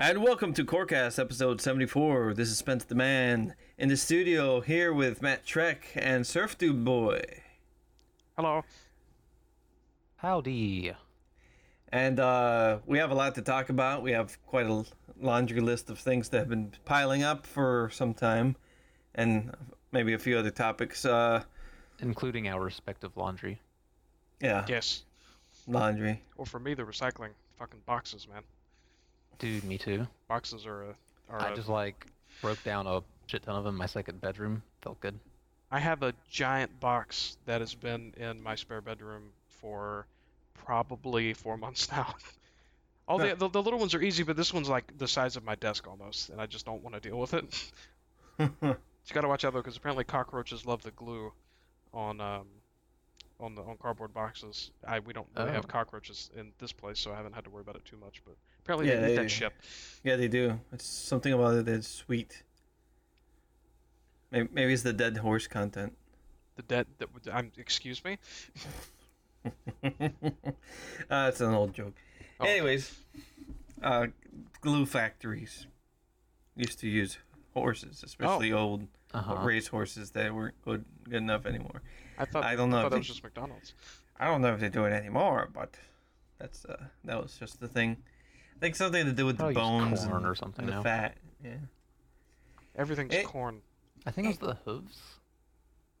And welcome to CoreCast episode 74. This is Spence the Man in the studio here with Matt Trek and Surf Dude Boy. Hello. Howdy. And we have a lot to talk about. We have quite a laundry list of things that have been piling up for some time, and maybe a few other topics. Including our respective laundry. Yeah. Yes. Laundry. Or for me, the recycling fucking boxes, man. Dude, me too. Boxes are just like broke down a shit ton of them in my second bedroom. Felt good. I have a giant box that has been in my spare bedroom for probably 4 months now. All the little ones are easy, but this one's like the size of my desk almost, and I just don't want to deal with it. You got to watch out though, because apparently cockroaches love the glue on cardboard boxes. We don't really have cockroaches in this place, so I haven't had to worry about it too much. But apparently they eat that shit. Yeah, they do. It's something about it that's sweet. Maybe it's the dead horse content. The dead? Excuse me. It's an old joke. Oh. Anyways, glue factories used to use horses, especially old race horses that weren't good enough anymore. I thought that was just McDonald's. I don't know if they do it anymore, but that's that was just the thing. I think something to do with the bones corn or something and the fat. Yeah, everything's corn. I think it was the hooves.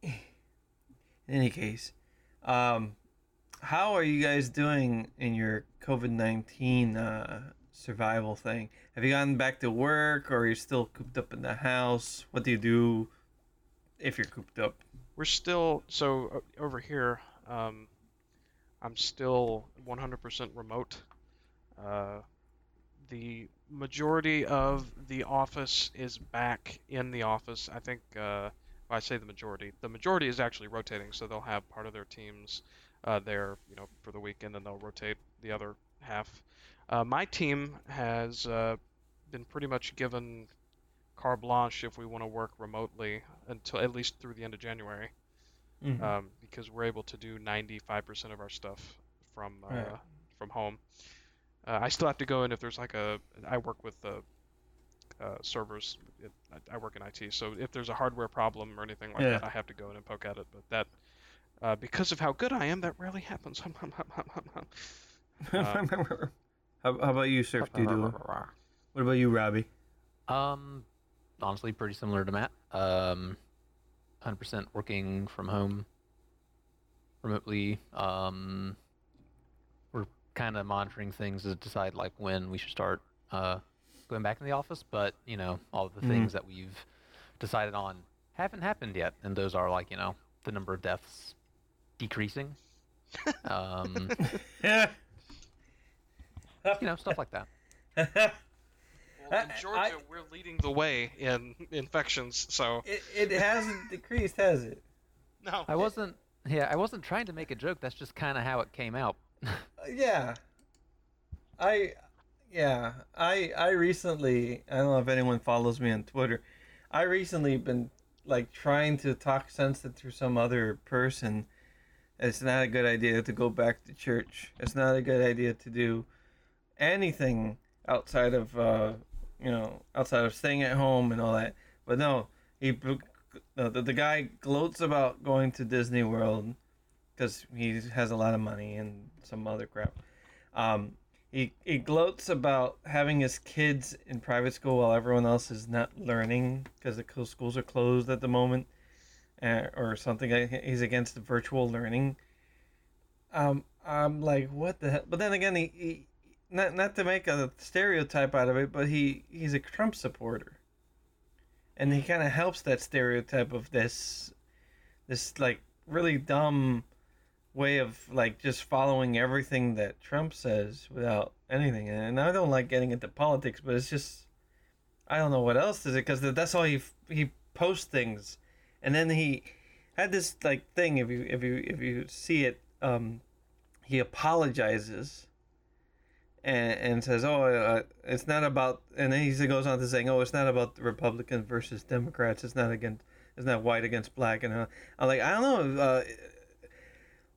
In any case, how are you guys doing in your COVID-19 survival thing? Have you gotten back to work, or are you still cooped up in the house? What do you do if you're cooped up? We're still, so over here, I'm still 100% remote. The majority of the office is back in the office. I think, I say the majority is actually rotating, so they'll have part of their teams there, for the weekend, and they'll rotate the other half. My team has been pretty much given carte blanche if we want to work remotely until at least through the end of January, because we're able to do 95% of our stuff from home. I still have to go in if there's I work with servers. I work in IT, so if there's a hardware problem or anything like that, I have to go in and poke at it. But that, because of how good I am, that rarely happens. How about you, Surf Doodoo? What about you, Robbie? Honestly, pretty similar to Matt. 100% working from home remotely. We're kind of monitoring things to decide when we should start going back in the office, but all of the things that we've decided on haven't happened yet, and those are the number of deaths decreasing. Stuff like that. Well, in Georgia, we're leading the way in infections, so it hasn't decreased, has it? No. I wasn't trying to make a joke. That's just kind of how it came out. I recently, I don't know if anyone follows me on Twitter. I recently been trying to talk sense to some other person. It's not a good idea to go back to church. It's not a good idea to do anything outside of outside of staying at home and all that. But no, the guy gloats about going to Disney World because he has a lot of money and some other crap. He gloats about having his kids in private school while everyone else is not learning because the schools are closed at the moment, or something. He's against the virtual learning. I'm like, what the hell? But then again, he Not to make a stereotype out of it, but he's a Trump supporter, and he kind of helps that stereotype of this really dumb way of just following everything that Trump says without anything. And I don't like getting into politics, but it's just, I don't know what else is it, because that's all he posts things, and then he had this thing. If you see it, he apologizes. And says, it's not about, and then he goes on to saying, it's not about the Republicans versus Democrats. It's not white against black. And I'm like, I don't know.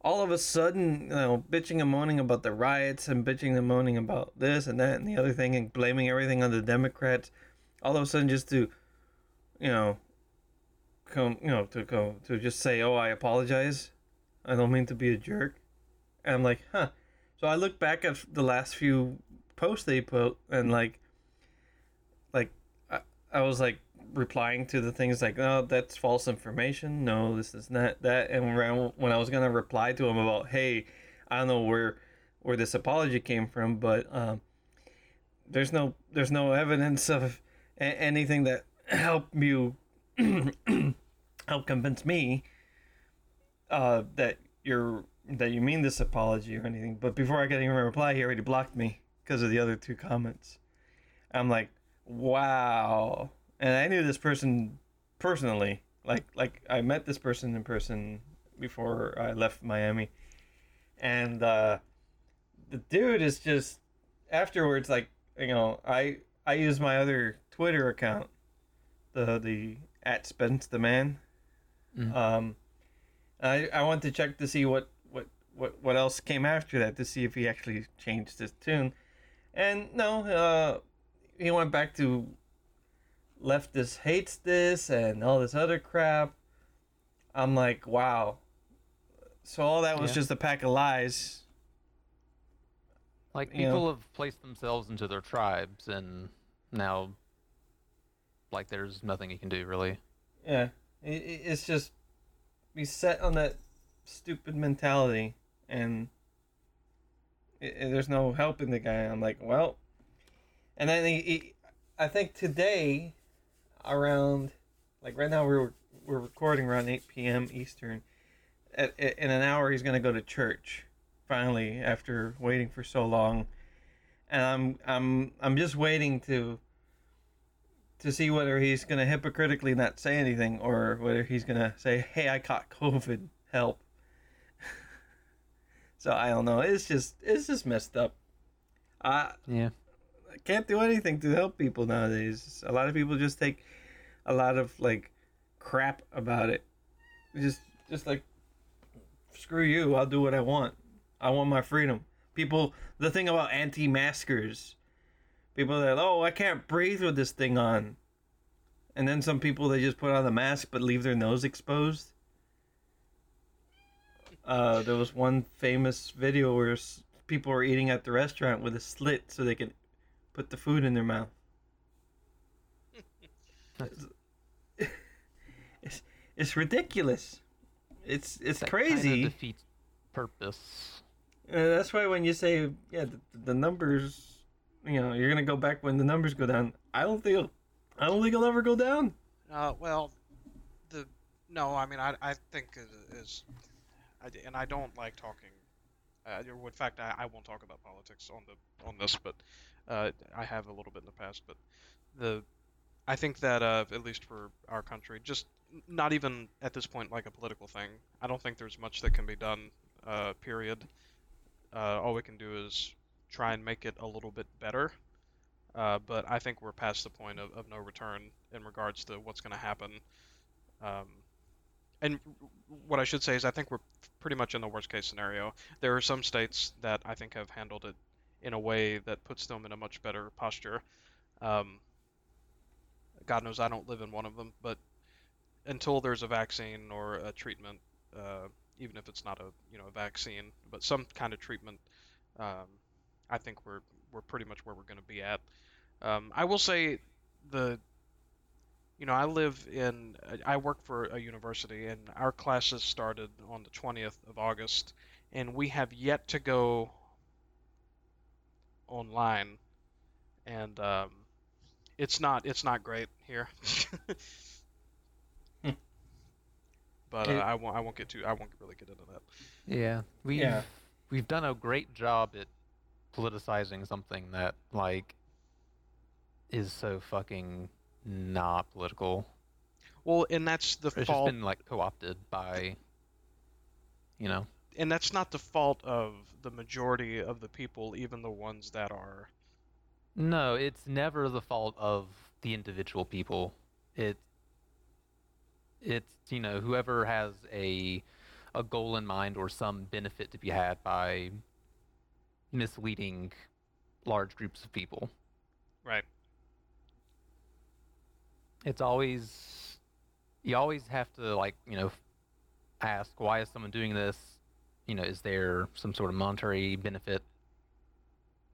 all of a sudden, you know, bitching and moaning about the riots and bitching and moaning about this and that and the other thing and blaming everything on the Democrats, all of a sudden just to, you know, to just say, oh, I apologize. I don't mean to be a jerk. And I'm like, huh. So I look back at the last few posts they put, and I was like replying to the things like, oh, that's false information. No, this is not that. And when I was gonna reply to him about, hey, I don't know where this apology came from, but there's no evidence of anything that helped you help convince me that you mean this apology or anything. But before I could even reply, he already blocked me because of the other two comments. I'm like, wow. And I knew this person personally. Like I met this person in person before I left Miami. And the dude is just afterwards, like, you know, I use my other Twitter account, the @Spence the Man. Mm-hmm. I want to check to see what else came after that, to see if he actually changed his tune. And no, he went back to leftist hates this and all this other crap. I'm like, wow. So all that was just a pack of lies. Like, people have placed themselves into their tribes, and now, like, there's nothing you can do, really. Yeah. It's just... be set on that stupid mentality, and there's no helping the guy. I'm like, well, and then I think today, around, like, right now we're recording around 8 p.m. Eastern. In an hour, he's gonna go to church, finally, after waiting for so long, and I'm just waiting to see whether he's going to hypocritically not say anything, or whether he's going to say, hey, I caught COVID, help. So I don't know. It's just messed up. I can't do anything to help people nowadays. A lot of people just take a lot of, like, crap about it. Just like, screw you. I'll do what I want. I want my freedom. People, the thing about anti-maskers, people that, oh, I can't breathe with this thing on. And then some people, they just put on the mask but leave their nose exposed. There was one famous video where people were eating at the restaurant with a slit so they could put the food in their mouth. It's ridiculous. It's crazy. Kind of defeats purpose. That's why when you say, the numbers... You know, you're gonna go back when the numbers go down. I don't think it'll ever go down. I think and I don't like talking. In fact, I won't talk about politics on this, but I have a little bit in the past. But I think that at least for our country, just not even at this point like a political thing. I don't think there's much that can be done. Period. All we can do is try and make it a little bit better, but I think we're past the point of no return in regards to what's going to happen. And what I should say is I think we're pretty much in the worst case scenario. There are some states that I think have handled it in a way that puts them in a much better posture. God knows I don't live in one of them, but until there's a vaccine or a treatment, even if it's not a vaccine, but some kind of treatment, I think we're pretty much where we're going to be at. I will say I work for a university, and our classes started on the 20th of August, and we have yet to go online, and it's not great here. But I won't really get into that. Yeah, we've done a great job at politicizing something that, like, is so fucking not political. Well, and that's the fault. It's just been, like, co-opted by, you know. And that's not the fault of the majority of the people, even the ones that are. No, it's never the fault of the individual people. It's, you know, whoever has a a goal in mind or some benefit to be had by misleading large groups of people. Right. It's always... You always have to, like, you know, ask, why is someone doing this? You know, is there some sort of monetary benefit?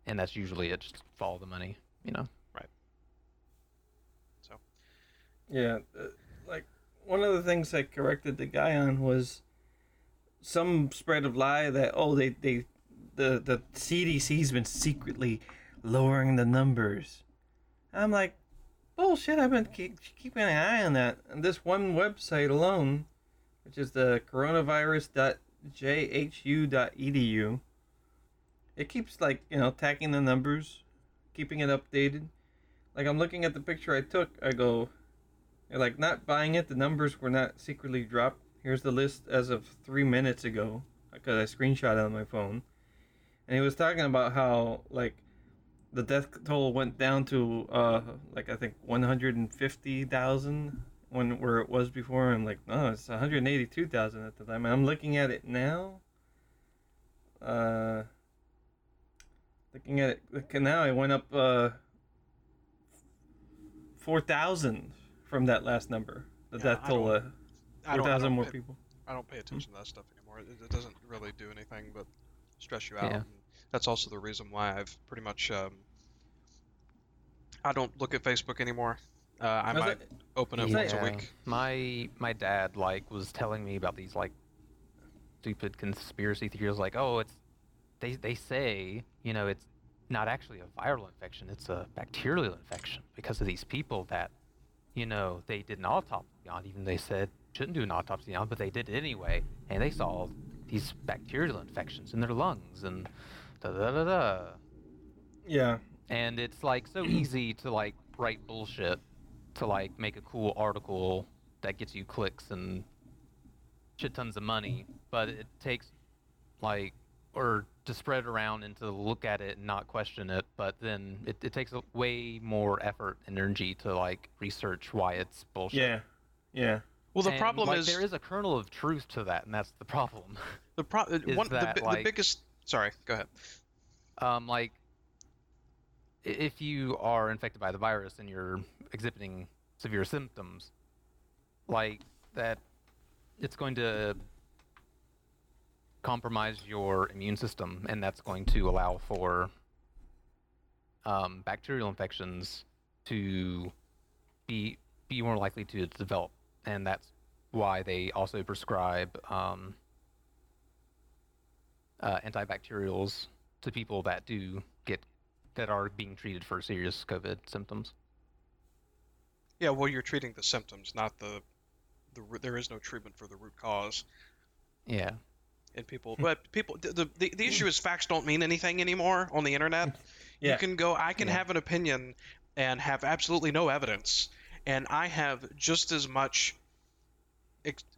And that's usually it. Just follow the money, you know? Right. So. Yeah. Like, one of the things I corrected the guy on was some spread of lie that, oh, the CDC's been secretly lowering the numbers. I'm like, bullshit, I've been keeping an eye on that. And this one website alone, which is the coronavirus.jhu.edu, it keeps, like, you know, tacking the numbers, keeping it updated. Like, I'm looking at the picture I took, I go, you're like, not buying it, the numbers were not secretly dropped. Here's the list as of 3 minutes ago, because I screenshot it on my phone. And he was talking about how, like, the death toll went down to, like, I think 150,000 where it was before. I'm like, no, it's 182,000 at the time. And I'm looking at it now. Looking at it now, it went up 4,000 from that last number. The death toll, 4,000 more people. I don't pay attention to that stuff anymore. It doesn't really do anything but stress you out. Yeah. That's also the reason why I've pretty much I don't look at Facebook anymore. I might open it once a week. My dad was telling me about these stupid conspiracy theories. Like, oh, it's they say, you know, it's not actually a viral infection; it's a bacterial infection because of these people that, you know, they did an autopsy on. Even they said shouldn't do an autopsy on, but they did it anyway, and they saw these bacterial infections in their lungs and da-da-da-da. Yeah. And it's, so easy to, write bullshit to, make a cool article that gets you clicks and shit tons of money, but it takes, or to spread it around and to look at it and not question it, but then it takes way more effort and energy to, research why it's bullshit. Yeah, yeah. Well, the problem is there is a kernel of truth to that, and that's the problem. The biggest. Sorry, go ahead. If you are infected by the virus and you're exhibiting severe symptoms, that, it's going to compromise your immune system, and that's going to allow for bacterial infections to be more likely to develop. And that's why they also prescribe antibacterials to people that are being treated for serious COVID symptoms. Yeah, well, you're treating the symptoms, not the there is no treatment for the root cause. Yeah. And the issue is facts don't mean anything anymore on the internet. Yeah. You can have an opinion and have absolutely no evidence. And I have just as much,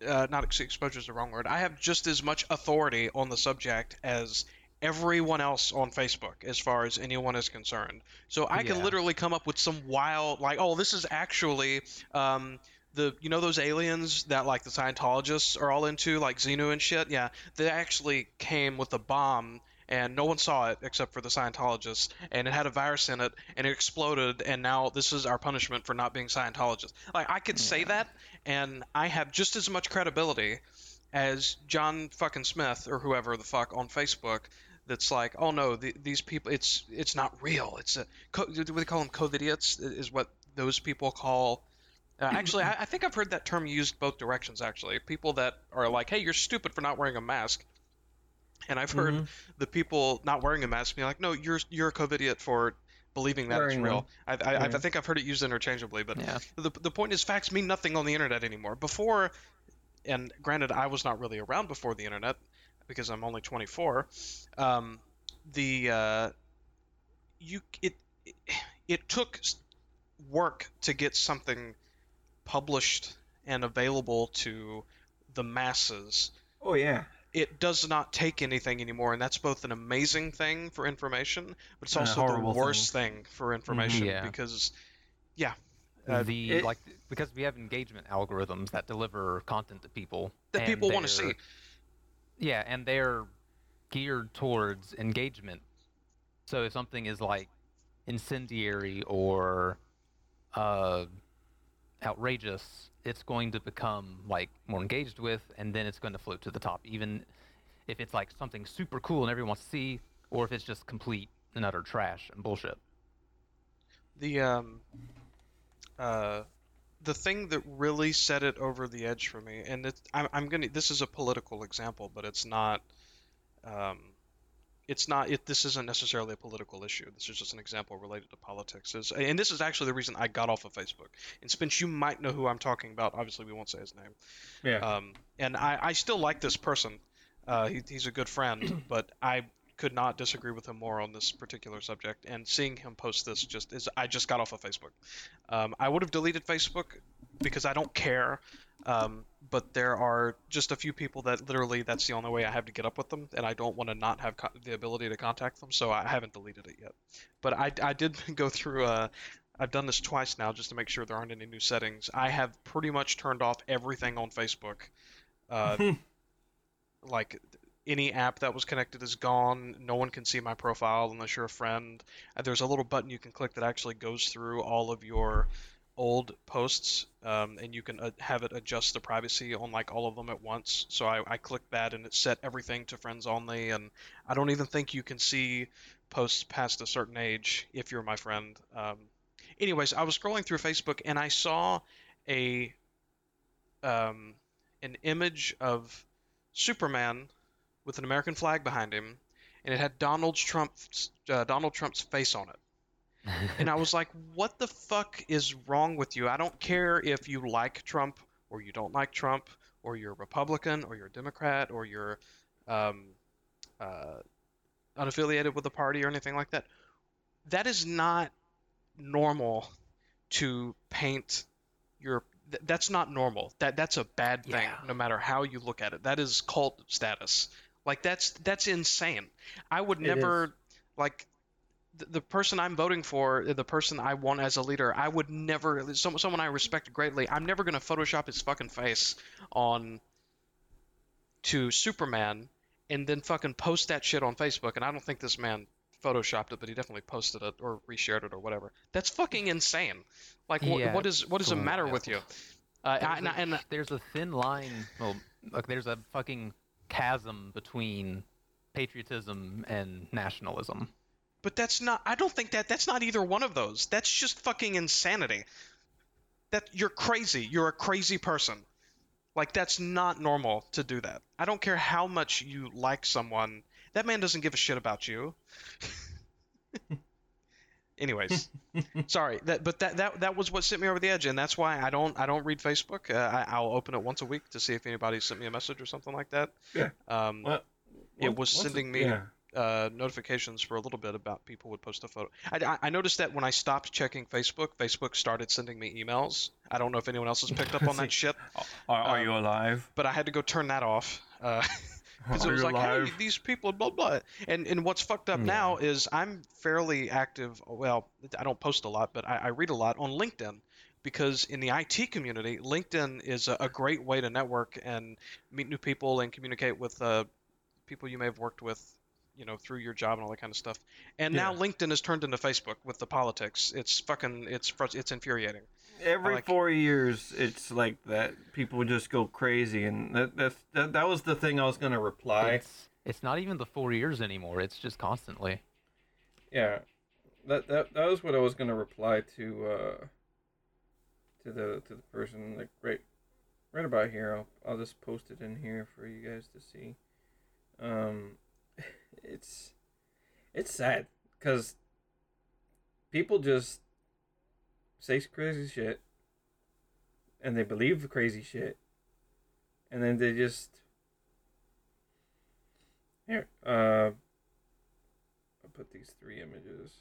not exposure is the wrong word, I have just as much authority on the subject as everyone else on Facebook as far as anyone is concerned. So I can literally come up with some wild, this is actually, those aliens that the Scientologists are all into, Xenu and shit? Yeah, they actually came with a bomb. And no one saw it except for the Scientologists, and it had a virus in it, and it exploded, and now this is our punishment for not being Scientologists. I could say that, and I have just as much credibility as John fucking Smith or whoever the fuck on Facebook that's oh no, these people, it's not real. It's do they call them COVID-idiots is what those people call. Actually, I think I've heard that term used both directions, actually. People that are hey, you're stupid for not wearing a mask. And I've heard the people not wearing a mask be no, you're a COVIDiot for believing that it's real. I think I've heard it used interchangeably, but the point is facts mean nothing on the internet anymore. Before, and granted, I was not really around before the internet because I'm only 24. It took work to get something published and available to the masses. Oh yeah. It does not take anything anymore, and that's both an amazing thing for information, but it's also the worst thing for information because, because we have engagement algorithms that deliver content to people that people want to see. Yeah, and they're geared towards engagement. So if something is like incendiary or outrageous, it's going to become like more engaged with, and then it's going to float to the top, even if it's like something super cool and everyone wants to see, or if it's just complete and utter trash and bullshit. The thing that really set it over the edge for me, and this is a political example, but this isn't necessarily a political issue. This is just an example related to politics. And this is actually the reason I got off of Facebook. And Spence, you might know who I'm talking about. Obviously, we won't say his name. Yeah. And I still like this person. He's a good friend, but I could not disagree with him more on this particular subject. And seeing him post this I just got off of Facebook. I would have deleted Facebook because I don't care. But there are just a few people that literally that's the only way I have to get up with them, and I don't want to not have the ability to contact them, so I haven't deleted it yet. But I did go through, I've done this twice now just to make sure there aren't any new settings. I have pretty much turned off everything on Facebook. Like, any app that was connected is gone. No one can see my profile unless you're a friend. There's a little button you can click that actually goes through all of your old posts, and you can have it adjust the privacy on like all of them at once. So I clicked that, and it set everything to friends only, and I don't even think you can see posts past a certain age if you're my friend. Anyways, I was scrolling through Facebook, and I saw an image of Superman with an American flag behind him, and it had Donald Trump's face on it. And I was like, what the fuck is wrong with you? I don't care if you like Trump or you don't like Trump, or you're a Republican or you're a Democrat or you're unaffiliated with a party or anything like that. That is not normal to paint your... That's not normal. That's a bad thing, no matter how you look at it. That is cult status. Like, that's insane. I would never... Like... The person I'm voting for, the person I want as a leader, I would never... Someone I respect greatly, I'm never going to Photoshop his fucking face on to Superman and then fucking post that shit on Facebook. And I don't think this man Photoshopped it, but he definitely posted it or reshared it or whatever. That's fucking insane. Like, what does the matter with you? There's a thin line... Well, look, there's a fucking chasm between patriotism and nationalism. But that's not... I don't think that's not either one of those. That's just fucking insanity. That you're crazy. You're a crazy person. Like, that's not normal to do that. I don't care how much you like someone. That man doesn't give a shit about you. Anyways, sorry. That was what sent me over the edge, and that's why I don't read Facebook. I'll open it once a week to see if anybody sent me a message or something like that. Yeah. It was sending me... Yeah. Notifications for a little bit about people would post a photo. I noticed that when I stopped checking Facebook started sending me emails. I don't know if anyone else has picked up on that shit. Are you alive? But I had to go turn that off because it was like, hey, these people, blah blah. And what's fucked up now is I'm fairly active. Well, I don't post a lot, but I read a lot on LinkedIn. Because in the IT community, LinkedIn is a great way to network and meet new people and communicate with people you may have worked with, you know, through your job and all that kind of stuff. And now LinkedIn has turned into Facebook with the politics. It's fucking... It's infuriating. Every 4 years, it's like that. People just go crazy, and that was the thing I was going to reply. It's not even the 4 years anymore. It's just constantly. Yeah. That was what I was going to reply to the person, like, right about here. I'll just post it in here for you guys to see. It's sad because people just say crazy shit and they believe the crazy shit, and then they just here. I'll put these three images.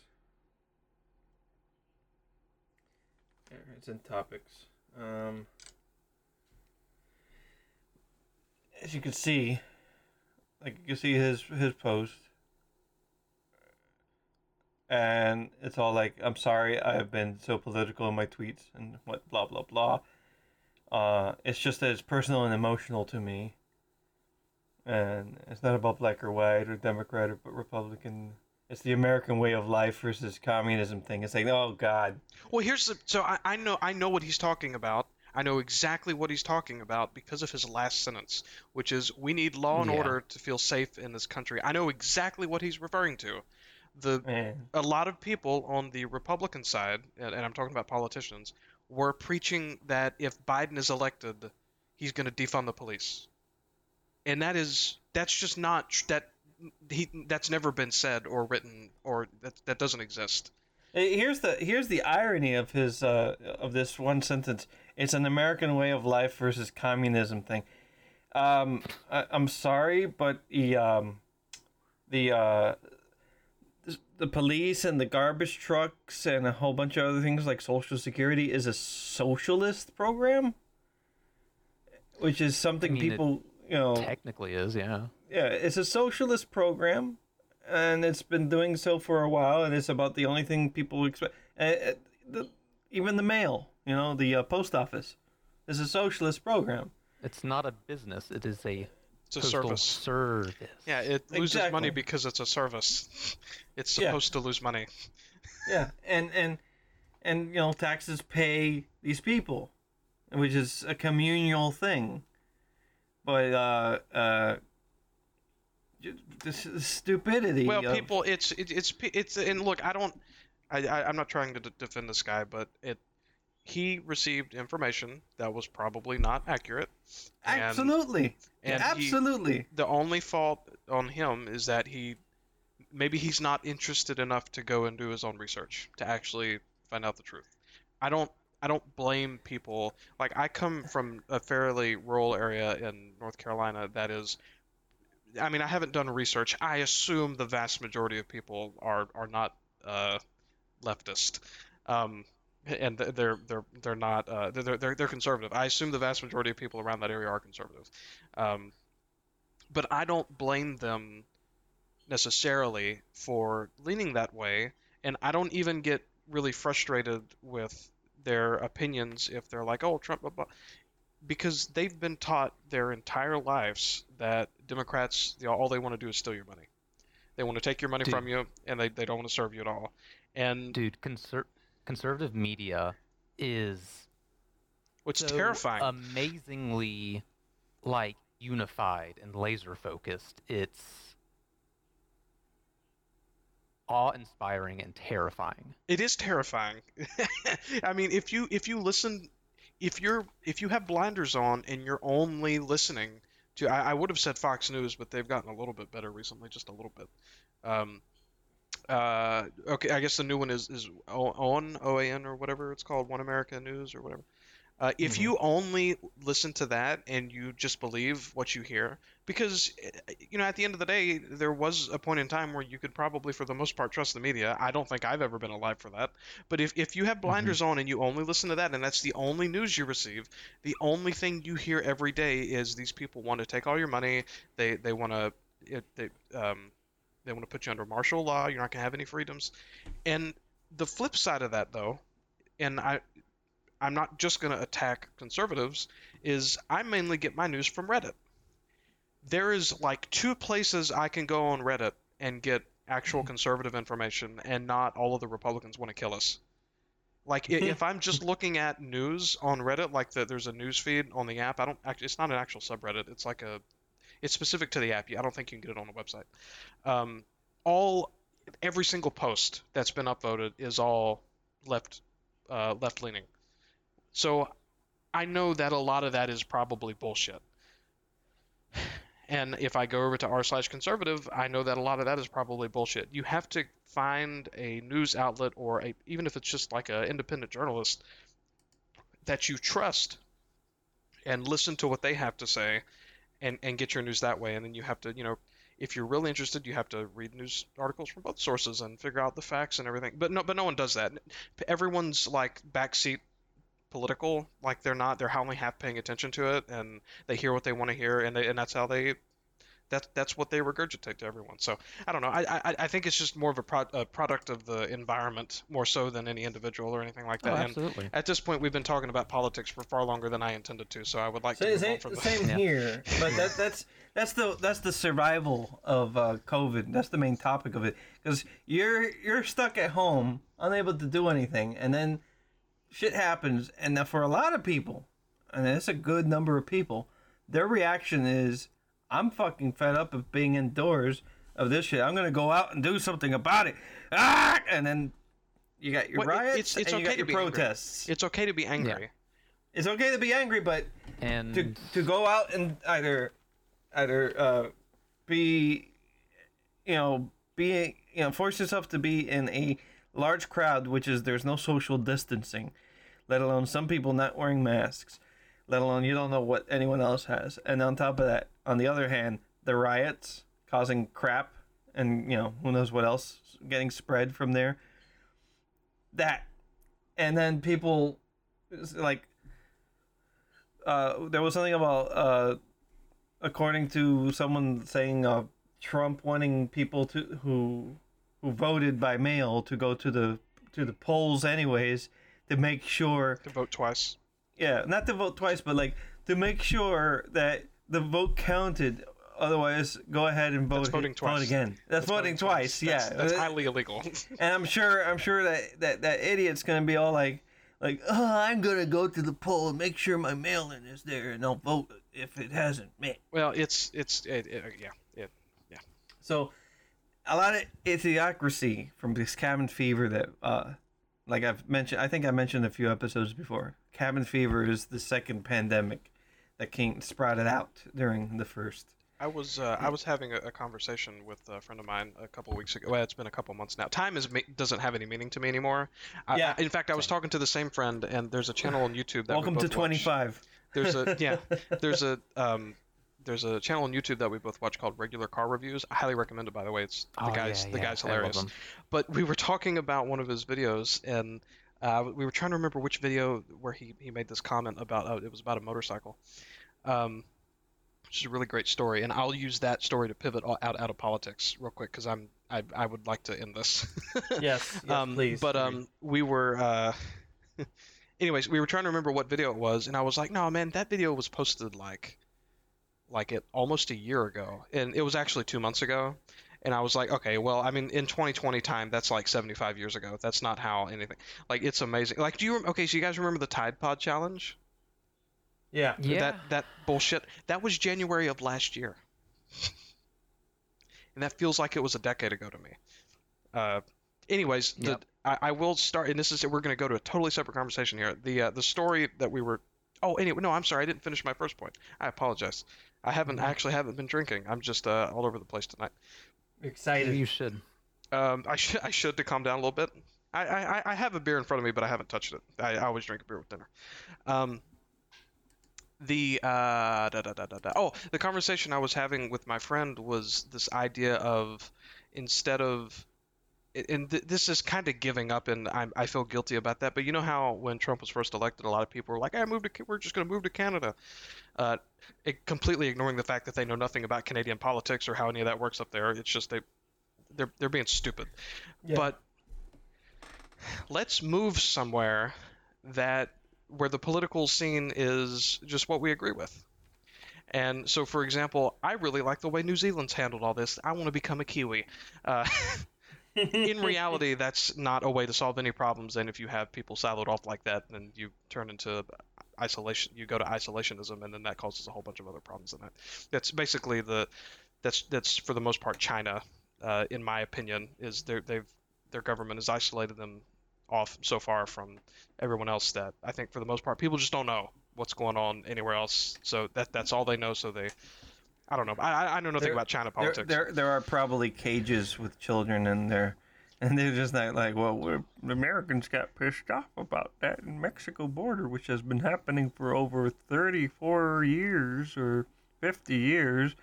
There, it's in topics. As you can see. Like, you can see his post, and it's all like, I'm sorry, I've been so political in my tweets and what blah, blah, blah. It's just that it's personal and emotional to me. And it's not about black or white or Democrat or Republican. It's the American way of life versus communism thing. It's like, oh, God. Well, here's the... So I know what he's talking about. I know exactly what he's talking about because of his last sentence, which is, we need law and order to feel safe in this country. I know exactly what he's referring to. A lot of people on the Republican side, and I'm talking about politicians, were preaching that if Biden is elected, he's going to defund the police. And that's just not that that's never been said or written, or that doesn't exist. Here's the irony of his of this one sentence. It's an American way of life versus communism thing. I'm sorry, but the police and the garbage trucks and a whole bunch of other things like Social Security is a socialist program, which is something people, technically is, yeah. Yeah, it's a socialist program, and it's been doing so for a while, and it's about the only thing people expect. Even the mail, the post office is a socialist program. It's not a business. It is a... It's a service. Yeah, it loses money because it's a service. It's supposed to lose money. Yeah, and taxes pay these people, which is a communal thing. But this is stupidity. Well, people, it's and look, I'm not trying to defend this guy, but he received information that was probably not accurate. Absolutely. The only fault on him is that maybe he's not interested enough to go and do his own research to actually find out the truth. I don't blame people. Like, I come from a fairly rural area in North Carolina that is... I mean, I haven't done research. I assume the vast majority of people are not leftist. And they're not they're conservative. I assume the vast majority of people around that area are conservative, but I don't blame them necessarily for leaning that way. And I don't even get really frustrated with their opinions if they're like, "Oh, Trump," blah, blah, because they've been taught their entire lives that Democrats, all they want to do is steal your money. They want to take your money from you, and they don't want to serve you at all. And conservative media is terrifying, amazingly unified and laser focused. It's awe-inspiring and terrifying. It is terrifying. I mean, if you listen, if you have blinders on and you're only listening to, I would have said Fox News, but they've gotten a little bit better recently, just a little bit. Okay, I guess the new one is OAN or whatever it's called, One America News or whatever. If you only listen to that and you just believe what you hear, because, at the end of the day, there was a point in time where you could probably, for the most part, trust the media. I don't think I've ever been alive for that. But if you have blinders on and you only listen to that, and that's the only news you receive, the only thing you hear every day is these people want to take all your money. They want to put you under martial law. You're not going to have any freedoms. And the flip side of that, though, and I'm not just going to attack conservatives, is I mainly get my news from Reddit. There is like two places I can go on Reddit and get actual conservative information, and not all of the Republicans want to kill us. Like, if I'm just looking at news on Reddit, like there's a news feed on the app. It's not an actual subreddit. It's like it's specific to the app. I don't think you can get it on the website. Every single post that's been upvoted is all left-leaning. So I know that a lot of that is probably bullshit. And if I go over to r/conservative, I know that a lot of that is probably bullshit. You have to find a news outlet, or even if it's just like an independent journalist that you trust, and listen to what they have to say. And get your news that way, and then you have to, if you're really interested, you have to read news articles from both sources and figure out the facts and everything. But no one does that. Everyone's like backseat political, like they're only half paying attention to it, and they hear what they want to hear, and that's how they That's what they regurgitate to everyone. So I don't know. I think it's just more of a product of the environment more so than any individual or anything like that. Oh, absolutely. And at this point, we've been talking about politics for far longer than I intended to. So I would like to move on from that. Same here, but that's the survival of COVID. That's the main topic of it, because you're stuck at home, unable to do anything, and then shit happens. And now for a lot of people, and it's a good number of people, their reaction is, I'm fucking fed up of being indoors of this shit. I'm going to go out and do something about it. Ah! And then you got your riots and you got your protests. Angry. It's okay to be angry. Yeah. It's okay to be angry, but to go out and either force yourself to be in a large crowd, which is there's no social distancing, let alone some people not wearing masks, let alone you don't know what anyone else has. And on top of that, on the other hand, the riots causing crap and, who knows what else getting spread from there. That. And then people, there was something about, according to someone saying, Trump wanting people to who voted by mail to go to the polls anyways to make sure... To vote twice. Yeah, not to vote twice, but to make sure that the vote counted. Otherwise, go ahead and vote. That's voting twice. Vote again. That's voting twice. Yeah, that's highly illegal. And I'm sure that idiot's gonna be all I'm gonna go to the poll and make sure my mail-in is there, and I'll vote if it hasn't met. Well, yeah. So, a lot of idiocracy from this cabin fever that, I've mentioned. I think I mentioned a few episodes before. Cabin fever is the second pandemic that sprouted out during the first. I was having a conversation with a friend of mine a couple weeks ago. Well, it's been a couple months now. Time doesn't have any meaning to me anymore. Yeah. In fact, I was talking to the same friend, and there's a channel on YouTube that Welcome we both to 25. Watch. There's a channel on YouTube that we both watch called Regular Car Reviews. I highly recommend it, by the way. It's the guy's hilarious. But we were talking about one of his videos, and we were trying to remember which video where he made this comment about it was about a motorcycle, which is a really great story, and I'll use that story to pivot out of politics real quick because I would like to end this. yes, please. But we were anyways, we were trying to remember what video it was, and I was like, no man, that video was posted like it almost a year ago, and it was actually 2 months ago. And I was like, okay, well, I mean, in 2020 time, that's 75 years ago. That's not how anything. It's amazing. Do you okay? So you guys remember the Tide Pod Challenge? Yeah. That bullshit. That was January of last year, and that feels like it was a decade ago to me. Anyways, yep. I will start, and this is we're going to go to a totally separate conversation here. The story that we were. Oh, anyway, no, I'm sorry. I didn't finish my first point. I apologize. I haven't been drinking. I'm just all over the place tonight. Excited. You should. I should to calm down a little bit. I have a beer in front of me, but I haven't touched it. I always drink a beer with dinner. The conversation I was having with my friend was this idea of instead of, and this is kind of giving up, and I feel guilty about that. But you know how when Trump was first elected, a lot of people were like, we're just going to move to Canada. Completely ignoring the fact that they know nothing about Canadian politics or how any of that works up there. It's just they're being stupid. Yeah. But let's move somewhere where the political scene is just what we agree with. And so, for example, I really like the way New Zealand's handled all this. I want to become a Kiwi. In reality, that's not a way to solve any problems. And if you have people siloed off like that, then you turn into isolation. You go to isolationism, and then that causes a whole bunch of other problems. In that, that's basically that's for the most part China, in my opinion, is their government has isolated them off so far from everyone else that I think for the most part people just don't know what's going on anywhere else. So that's all they know. So they. I don't know. I know nothing about China politics. There are probably cages with children in there, and they're just not the Americans got pissed off about that in Mexico border, which has been happening for over 34 years or 50 years,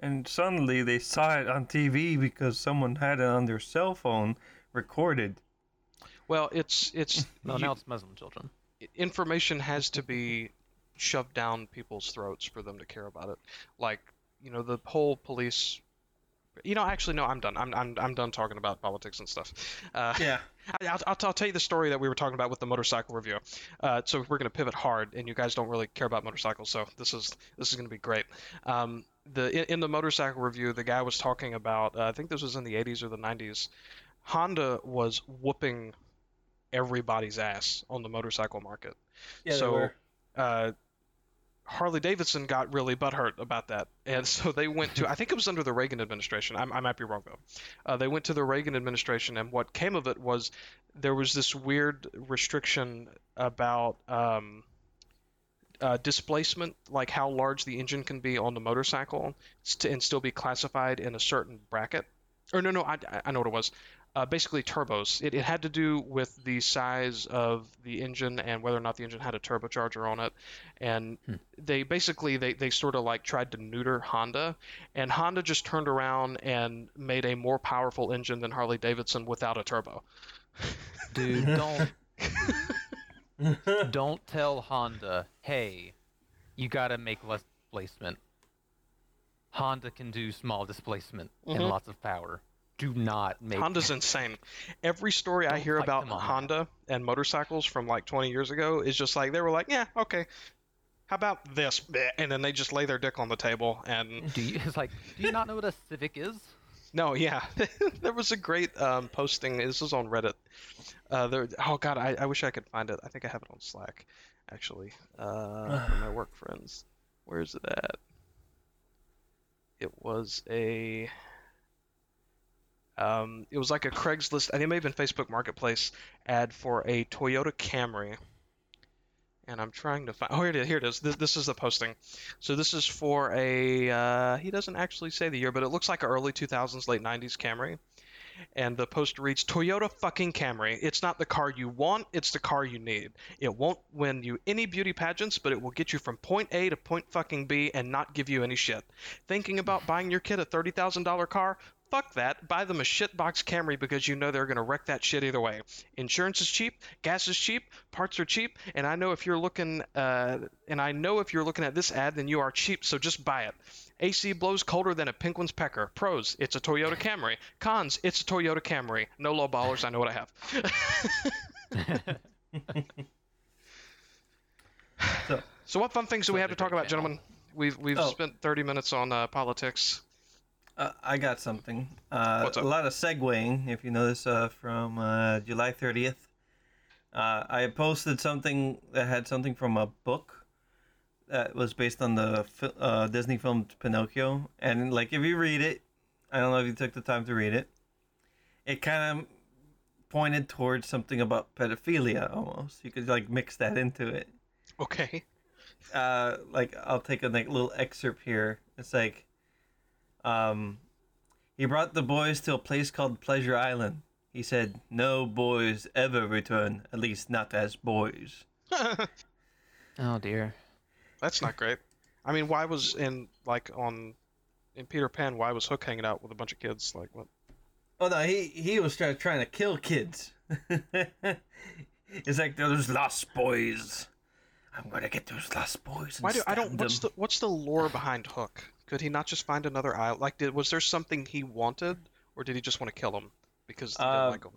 and suddenly they saw it on TV because someone had it on their cell phone recorded. Well, it's now it's Muslim children. Information has to be shoved down people's throats for them to care about it. you know, the whole police. You know, actually, no, I'm done. I'm done talking about politics and stuff. Yeah. I'll tell you the story that we were talking about with the motorcycle review. So we're going to pivot hard, and you guys don't really care about motorcycles, so this is going to be great. In the motorcycle review, the guy was talking about, I think this was in the 80s or the 90s, Honda was whooping everybody's ass on the motorcycle market. Yeah, so, they were. Harley Davidson got really butthurt about that, and so they went to, I think it was under the Reagan administration. I might be wrong though. They went to the Reagan administration, and what came of it was there was this weird restriction about displacement, like how large the engine can be on the motorcycle and still be classified in a certain bracket. Or no, I know what it was. Basically turbos. It had to do with the size of the engine and whether or not the engine had a turbocharger on it. And they basically, they sort of like tried to neuter Honda. And Honda just turned around and made a more powerful engine than Harley Davidson without a turbo. Dude, don't tell Honda, hey, you gotta make less displacement. Honda can do small displacement and lots of power. Do not make Honda's insane. Every story I hear about Honda and motorcycles from like 20 years ago is just like, they were like, yeah, okay, how about this? And then they just lay their dick on the table. And it's like, do you not know what a Civic is? No, yeah. There was a great posting. This was on Reddit. I wish I could find it. I think I have it on Slack, actually. For my work friends. Where is it at? It was a... it was like a Craigslist, and it may have been Facebook Marketplace ad for a Toyota Camry. And I'm trying to find. Oh, here it is. This is the posting. So this is for a. He doesn't actually say the year, but it looks like an early 2000s, late 90s Camry. And the post reads, Toyota fucking Camry. It's not the car you want, it's the car you need. It won't win you any beauty pageants, but it will get you from point A to point fucking B and not give you any shit. Thinking about buying your kid a $30,000 car? Fuck that. Buy them a shitbox Camry because you know they're going to wreck that shit either way. Insurance is cheap, gas is cheap, parts are cheap, and I know if you're looking at this ad, then you are cheap, so just buy it. AC blows colder than a penguin's pecker. Pros, it's a Toyota Camry. Cons, it's a Toyota Camry. No low ballers, I know what I have. So what fun things do we have to talk about, gentlemen? We've spent 30 minutes on politics. I got something. What's up? A lot of segueing, if you notice, from July 30th. I posted something that had something from a book that was based on the Disney film Pinocchio. And, like, if you read it, I don't know if you took the time to read it, it kind of pointed towards something about pedophilia, almost. You could, like, mix that into it. Okay. I'll take a little excerpt here. It's like, he brought the boys to a place called Pleasure Island. He said, no boys ever return, at least not as boys. Oh, dear. That's not great. I mean, why was in Peter Pan, why was Hook hanging out with a bunch of kids? Like, what? Oh, no, he was trying to kill kids. It's like, those lost boys. I'm going to get those lost boys. What's the lore behind Hook? Could he not just find another island? Like, was there something he wanted, or did he just want to kill him because they didn't like him?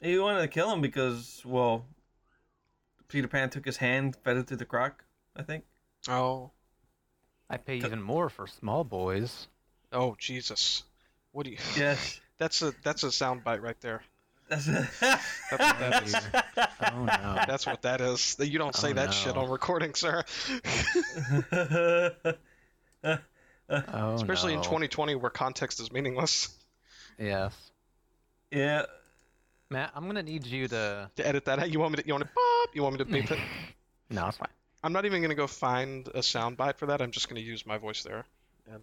He wanted to kill him because, well, Peter Pan took his hand, fed it to the croc, I think. Oh. I pay even more for small boys. Oh, Jesus. What do you... Yes. That's a soundbite right there. That's what that is. Oh, no. That's what that is. You don't say that shit on recording, sir. Especially in 2020 where context is meaningless. Yes. Yeah. Matt, I'm going to need you to edit that out. You want me to beep it? No, it's fine. I'm not even going to go find a soundbite for that. I'm just going to use my voice there and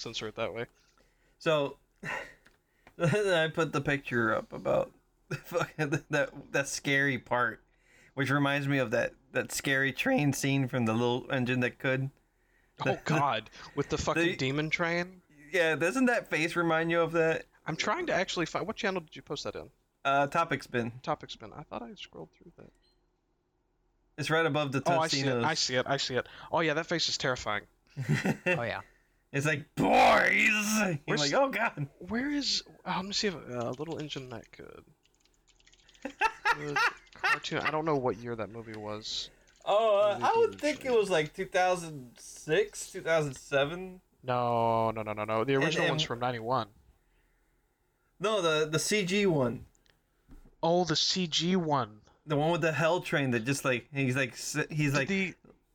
censor it that way. So, I put the picture up about that scary part, which reminds me of that scary train scene from The Little Engine That Could. Oh, God. With the fucking demon train? Yeah, doesn't that face remind you of that? I'm trying to actually find... What channel did you post that in? Topic Spin. I thought I scrolled through that. It's right above the Totino's. Oh, I see it. Oh, yeah, that face is terrifying. Oh, yeah. It's like, boys! You're like, oh god. Where is... Oh, let me see if a little engine that could... cartoon. I don't know what year that movie was. Oh, I would think it was like 2006, 2007. No. The original one's from 91. No, the CG one. Oh, the CG one. The one with the hell train that just like...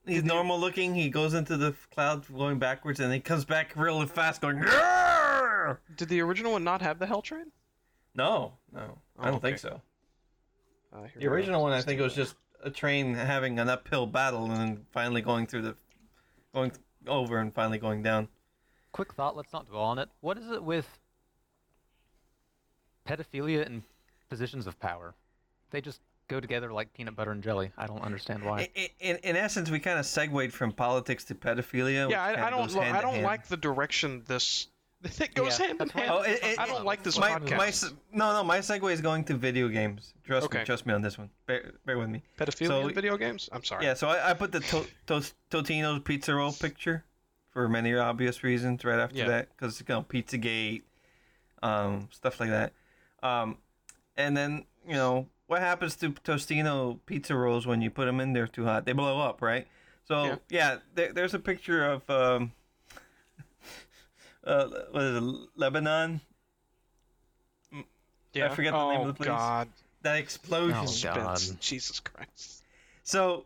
He's normal looking. He goes into the cloud going backwards, and he comes back really fast going... Rrr! Did the original one not have the hell train? No. Oh, I don't think so. The original one, I think it was just a train having an uphill battle and then finally going through the... going over and finally going down. Quick thought, let's not dwell on it. What is it with pedophilia and positions of power? They just... go together like peanut butter and jelly. I don't understand why. In essence, we kind of segued from politics to pedophilia. Yeah, I don't like the direction this. It goes hand in hand. I don't like this podcast. My segue is going to video games. Trust me on this one. Bear with me. Pedophilia in video games? I'm sorry. Yeah, so I put the Totino's pizza roll picture for many obvious reasons right after that, because you know, Pizzagate, stuff like that, and then you know. What happens to Tostino pizza rolls when you put them in there too hot? They blow up, right? So, there's a picture of what is it, Lebanon? Yeah. I forget the name of the place. Oh, God. That explosion. Oh, God. Jesus Christ. So...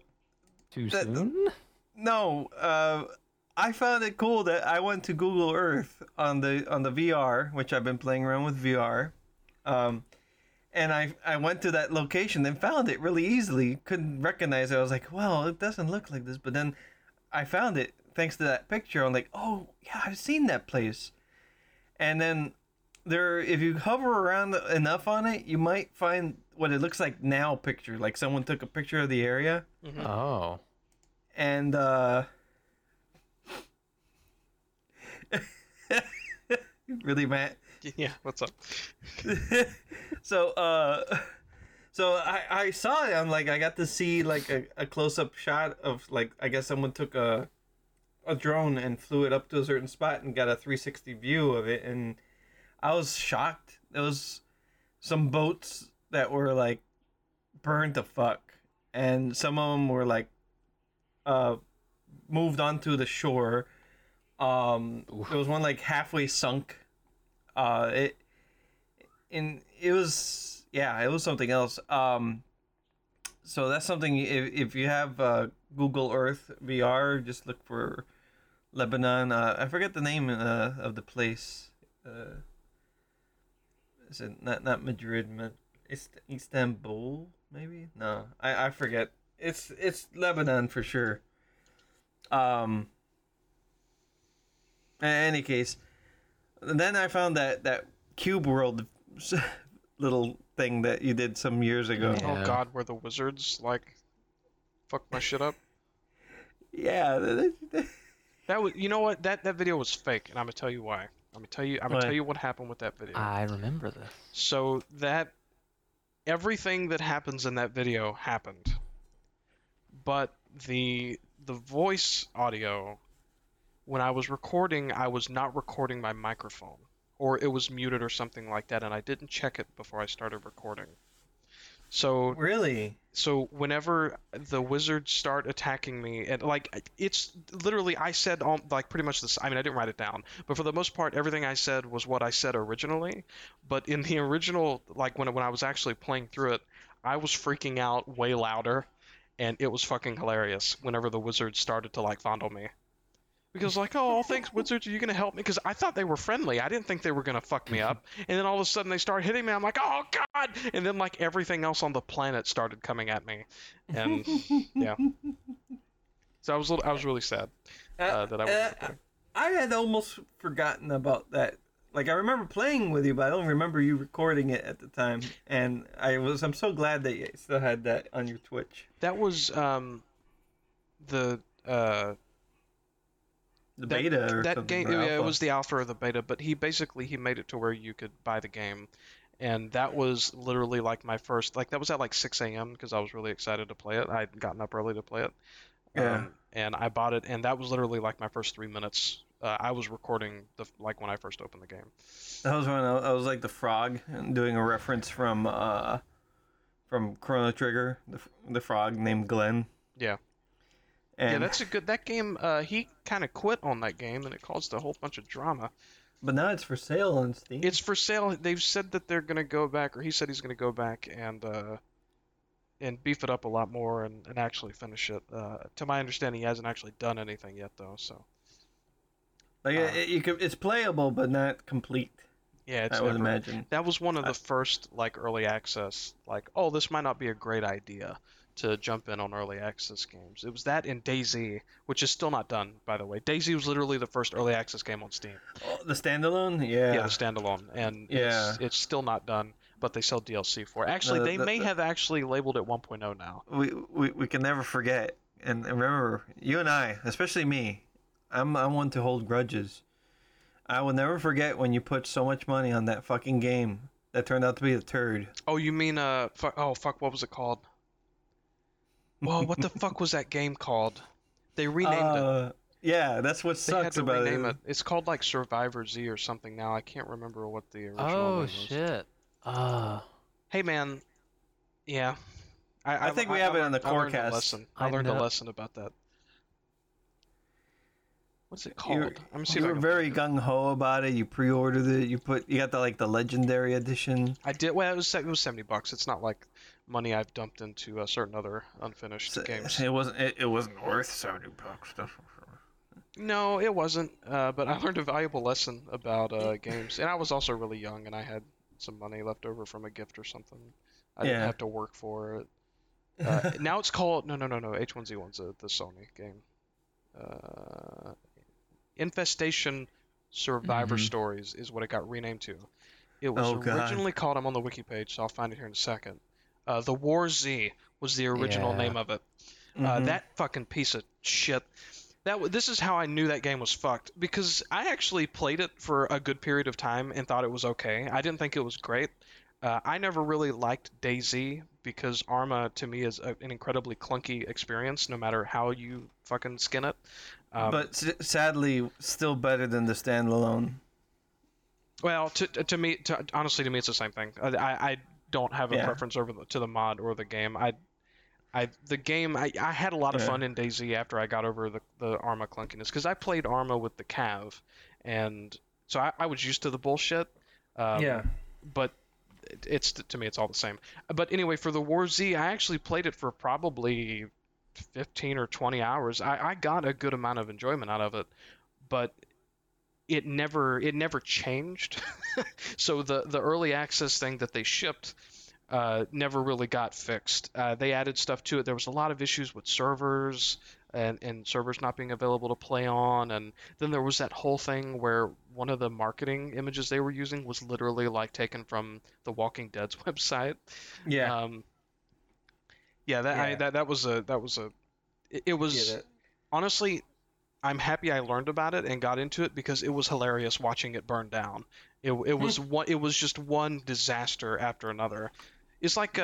Too soon? No. I found it cool that I went to Google Earth on the VR, which I've been playing around with VR. And I went to that location and found it really easily. Couldn't recognize it. I was like, well, it doesn't look like this. But then I found it thanks to that picture. I'm like, oh, yeah, I've seen that place. And then if you hover around enough on it, you might find what it looks like now picture. Like someone took a picture of the area. Mm-hmm. Oh. And really, Matt? Yeah, what's up? So I saw it. I'm like, I got to see like a close-up shot of like, I guess someone took a drone and flew it up to a certain spot and got a 360 view of it, and I was shocked. There was some boats that were like burned to fuck, and some of them were like moved onto the shore. There was one like halfway sunk. It was something else. So that's something, if you have Google Earth VR, just look for Lebanon. I forget the name of the place. Is it not Madrid? It's Istanbul, maybe? No, I forget. It's Lebanon for sure. In any case. And then I found that Cube World little thing that you did some years ago. Yeah. Oh, God, where the wizards, like, fucked my shit up? Yeah. That was, you know what? That video was fake, and I'm going to tell you why. I'm going to tell you what happened with that video. I remember this. So everything that happens in that video happened. But the voice audio... When I was recording, I was not recording my microphone, or it was muted or something like that, and I didn't check it before I started recording. So really? So whenever the wizards start attacking me, and like it's literally, I said like pretty much this. I mean, I didn't write it down, but for the most part, everything I said was what I said originally. But in the original, like when I was actually playing through it, I was freaking out way louder, and it was fucking hilarious. Whenever the wizards started to like fondle me. Because like, oh, thanks, wizards, are you going to help me? Because I thought they were friendly. I didn't think they were going to fuck me up. And then all of a sudden they start hitting me. I'm like, oh, God. And then like everything else on the planet started coming at me. And yeah. So I was really sad that I wasn't there. I had almost forgotten about that. Like I remember playing with you, but I don't remember you recording it at the time. And I'm so glad that you still had that on your Twitch. That was the beta or that game, it was the alpha or the beta, but he made it to where you could buy the game, and that was literally like my first, like that was at like 6 a.m. because I was really excited to play it. I had gotten up early to play it, and I bought it, and that was literally like my first 3 minutes I was recording like when I first opened the game. That was when I was like the frog, and doing a reference from Chrono Trigger, the frog named Glenn. Yeah. And yeah, that's a good. That game, he kind of quit on that game, and it caused a whole bunch of drama. But now it's for sale on Steam. It's for sale. They've said that they're going to go back, or he said he's going to go back and beef it up a lot more and actually finish it. To my understanding, he hasn't actually done anything yet, though. So, like, it's playable, but not complete. Yeah, it's I would imagine. That was one of the first like early access. Like, oh, this might not be a great idea to jump in on early access games. It was that in DayZ, which is still not done, by the way. DayZ was literally the first early access game on Steam. Oh, the standalone? Yeah. Yeah, the standalone. And yeah. It's still not done, but they sell DLC for it. Actually, they may have actually labeled it 1.0 now. We can never forget. And remember, you and I, especially me, I'm one to hold grudges. I will never forget when you put so much money on that fucking game that turned out to be a turd. Oh, you mean, what was it called? Well, what the fuck was that game called? They renamed it. Yeah, that's what sucks about it. They had to rename it. It's called like Survivor Z or something now. I can't remember what the original name was. Oh, shit. Hey, man. Yeah. I think we have it on the CoreCast. I learned a lesson about that. What's it called? You were very gung ho about it. You pre-ordered it. You got the legendary edition. I did. Well, it was $70. It's not like money I've dumped into certain other unfinished games. It wasn't worth $70. No, it wasn't. But I learned a valuable lesson about games, and I was also really young, and I had some money left over from a gift or something. I didn't have to work for it. Now it's called no. H1Z1's the Sony game. Infestation Survivor Stories is what it got renamed to. It was originally called, I'm on the wiki page, so I'll find it here in a second. The War Z was the original name of it. That fucking piece of shit. This is how I knew that game was fucked, because I actually played it for a good period of time and thought it was okay. I didn't think it was great. I never really liked DayZ because Arma, to me, is an incredibly clunky experience, no matter how you fucking skin it. But sadly, still better than the standalone. Well, to me, honestly, to me, it's the same thing. I don't have a preference over to the mod or the game. I had a lot of fun in DayZ after I got over the Arma clunkiness, because I played Arma with the Cav, and so I was used to the bullshit. But it's, to me, it's all the same. But anyway, for the War Z, I actually played it for probably 15 or 20 hours. I got a good amount of enjoyment out of it, but it never changed. So the early access thing that they shipped never really got fixed. They added stuff to it. There was a lot of issues with servers and servers not being available to play on, and then there was that whole thing where one of the marketing images they were using was literally like taken from The Walking Dead's website. Honestly, I'm happy I learned about it and got into it, because it was hilarious watching it burn down. It was just one disaster after another. It's like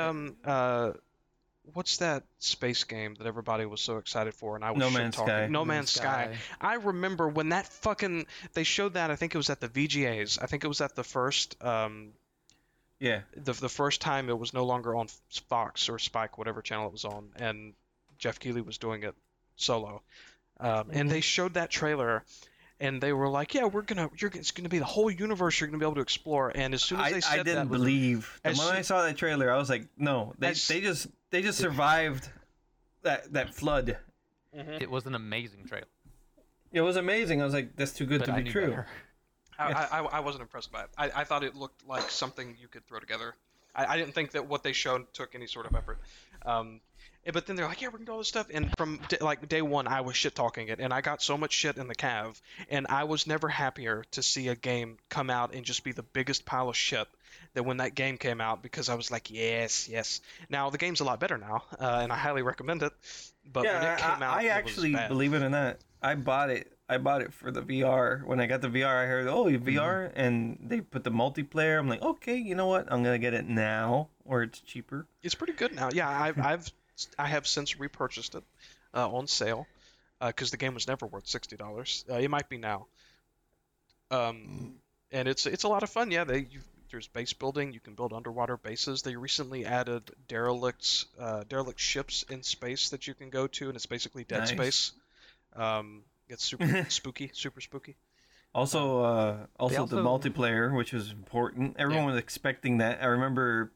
what's that space game that everybody was so excited for, and I was shit-talking? No Man's Sky. I remember when that fucking... They showed that, I think it was at the VGAs. I think it was at the first... The first time it was no longer on Fox or Spike, whatever channel it was on, and Jeff Keighley was doing it solo. And they showed that trailer... And they were like, "Yeah, it's gonna be the whole universe you're gonna be able to explore." And as soon as they said that, I didn't believe. And when I saw that trailer, I was like, "No, they just survived that flood." It was an amazing trailer. It was amazing. I was like, "That's too good to be true." I wasn't impressed by it. I thought it looked like something you could throw together. I didn't think that what they showed took any sort of effort. But then they're like, yeah, we're going to do all this stuff. And from day one, I was shit-talking it. And I got so much shit in the Cav. And I was never happier to see a game come out and just be the biggest pile of shit than when that game came out, because I was like, yes, yes. Now, the game's a lot better now, and I highly recommend it. But when it came out, it was bad. Believe it or not, I bought it for the VR. When I got the VR, I heard, oh, VR? Mm-hmm. And they put the multiplayer. I'm like, okay, you know what? I'm going to get it now, or it's cheaper. It's pretty good now. Yeah, I have since repurchased it on sale, because the game was never worth $60. It might be now. And it's a lot of fun. Yeah, there's base building. You can build underwater bases. They recently added derelict ships in space that you can go to, and it's basically Dead Space. It's super spooky, super spooky. Also, the multiplayer, which was important. Everyone was expecting that. I remember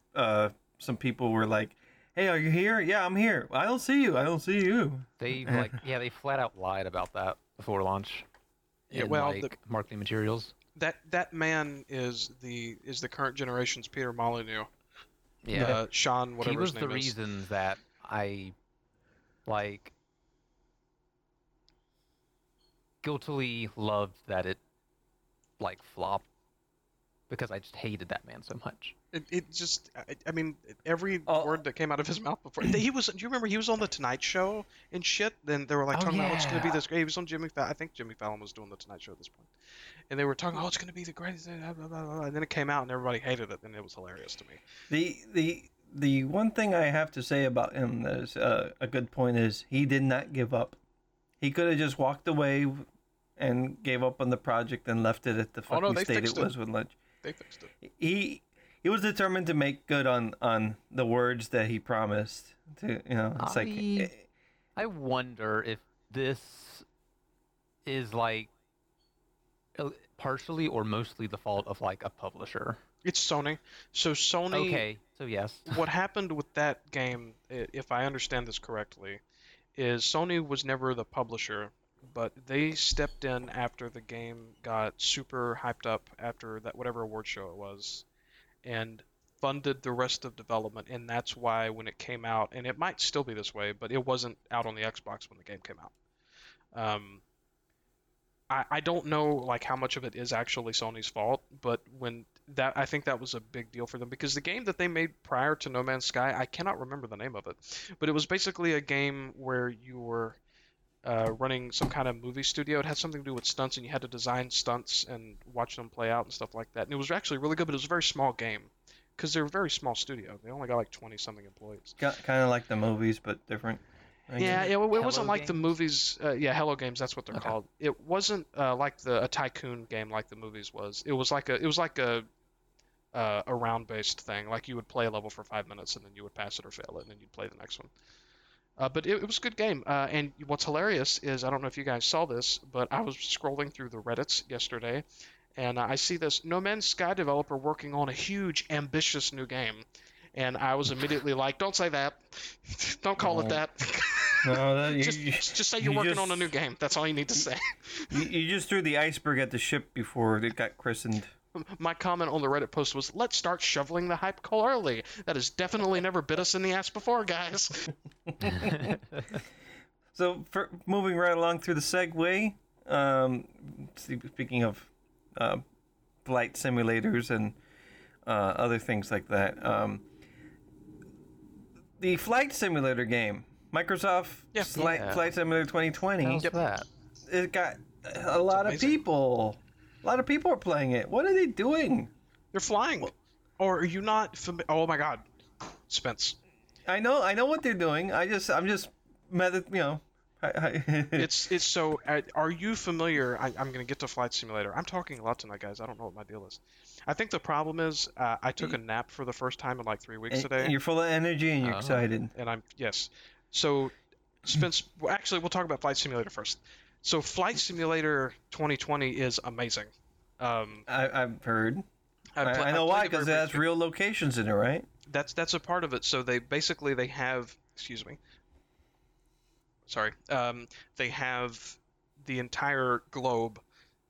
some people were like, "Hey, are you here?" "Yeah, I'm here." "Well, I don't see you. I don't see you." They they flat out lied about that before launch. Yeah, the marketing materials. That man is the current generation's Peter Molyneux. Yeah, Sean, whatever his name is. He was the reason that I guiltily loved that it flopped, because I just hated that man so much. Every word that came out of his mouth before. Do you remember he was on the Tonight Show and shit? Then they were talking about, "Oh, it's going to be this great." He was on Jimmy Fallon. I think Jimmy Fallon was doing the Tonight Show at this point. And they were talking, "Oh, it's going to be the greatest," blah, blah, blah, blah. And then it came out and everybody hated it, and it was hilarious to me. The one thing I have to say about him that is a good point is he did not give up. He could have just walked away and gave up on the project and left it at the fucking state it was with lunch. They fixed it. He was determined to make good on the words that he promised to. It's I wonder if this is partially or mostly the fault of a publisher. It's Sony. So Sony. Okay. So yes. What happened with that game, if I understand this correctly, is Sony was never the publisher, but they stepped in after the game got super hyped up after that whatever award show it was, and funded the rest of development, and that's why when it came out, and it might still be this way, but it wasn't out on the Xbox when the game came out. I don't know how much of it is actually Sony's fault, but I think that was a big deal for them, because the game that they made prior to No Man's Sky, I cannot remember the name of it, but it was basically a game where you were running some kind of movie studio. It had something to do with stunts, and you had to design stunts and watch them play out and stuff like that. And it was actually really good, but it was a very small game because they're a very small studio. They only got 20-something employees. Kind of like the movies, but different. Yeah, it wasn't like the movies. Hello Games, that's what they're called. It wasn't a tycoon game like the movies was. It was a round-based thing. You would play a level for 5 minutes, and then you would pass it or fail it, and then you'd play the next one. But it was a good game. And what's hilarious is, I don't know if you guys saw this, but I was scrolling through the Reddits yesterday, and I see this No Man's Sky developer working on a huge, ambitious new game. And I was immediately don't say that. Don't call it that. No, just say you're working on a new game. That's all you need to say. You just threw the iceberg at the ship before it got christened. My comment on the Reddit post was, "Let's start shoveling the hype coal early. That has definitely never bit us in the ass before, guys." So, moving right along through the segue, speaking of flight simulators and other things like that, the flight simulator game, Microsoft Flight Simulator 2020. How's that? It got a lot of people. A lot of people are playing it. What are they doing? They're flying. Or are you not familiar? Oh my God, Spence. I know what they're doing. I'm just mad at it's so. Are you familiar? I'm going to get to Flight Simulator. I'm talking a lot tonight, guys. I don't know what my deal is. I think the problem is I took a nap for the first time in 3 weeks today. And you're full of energy and you're excited. And I'm So, Spence, actually, we'll talk about Flight Simulator first. So, Flight Simulator 2020 is amazing. I've heard. I know why, because it has real locations in it, right? That's a part of it. So they have. Excuse me. Sorry. They have the entire globe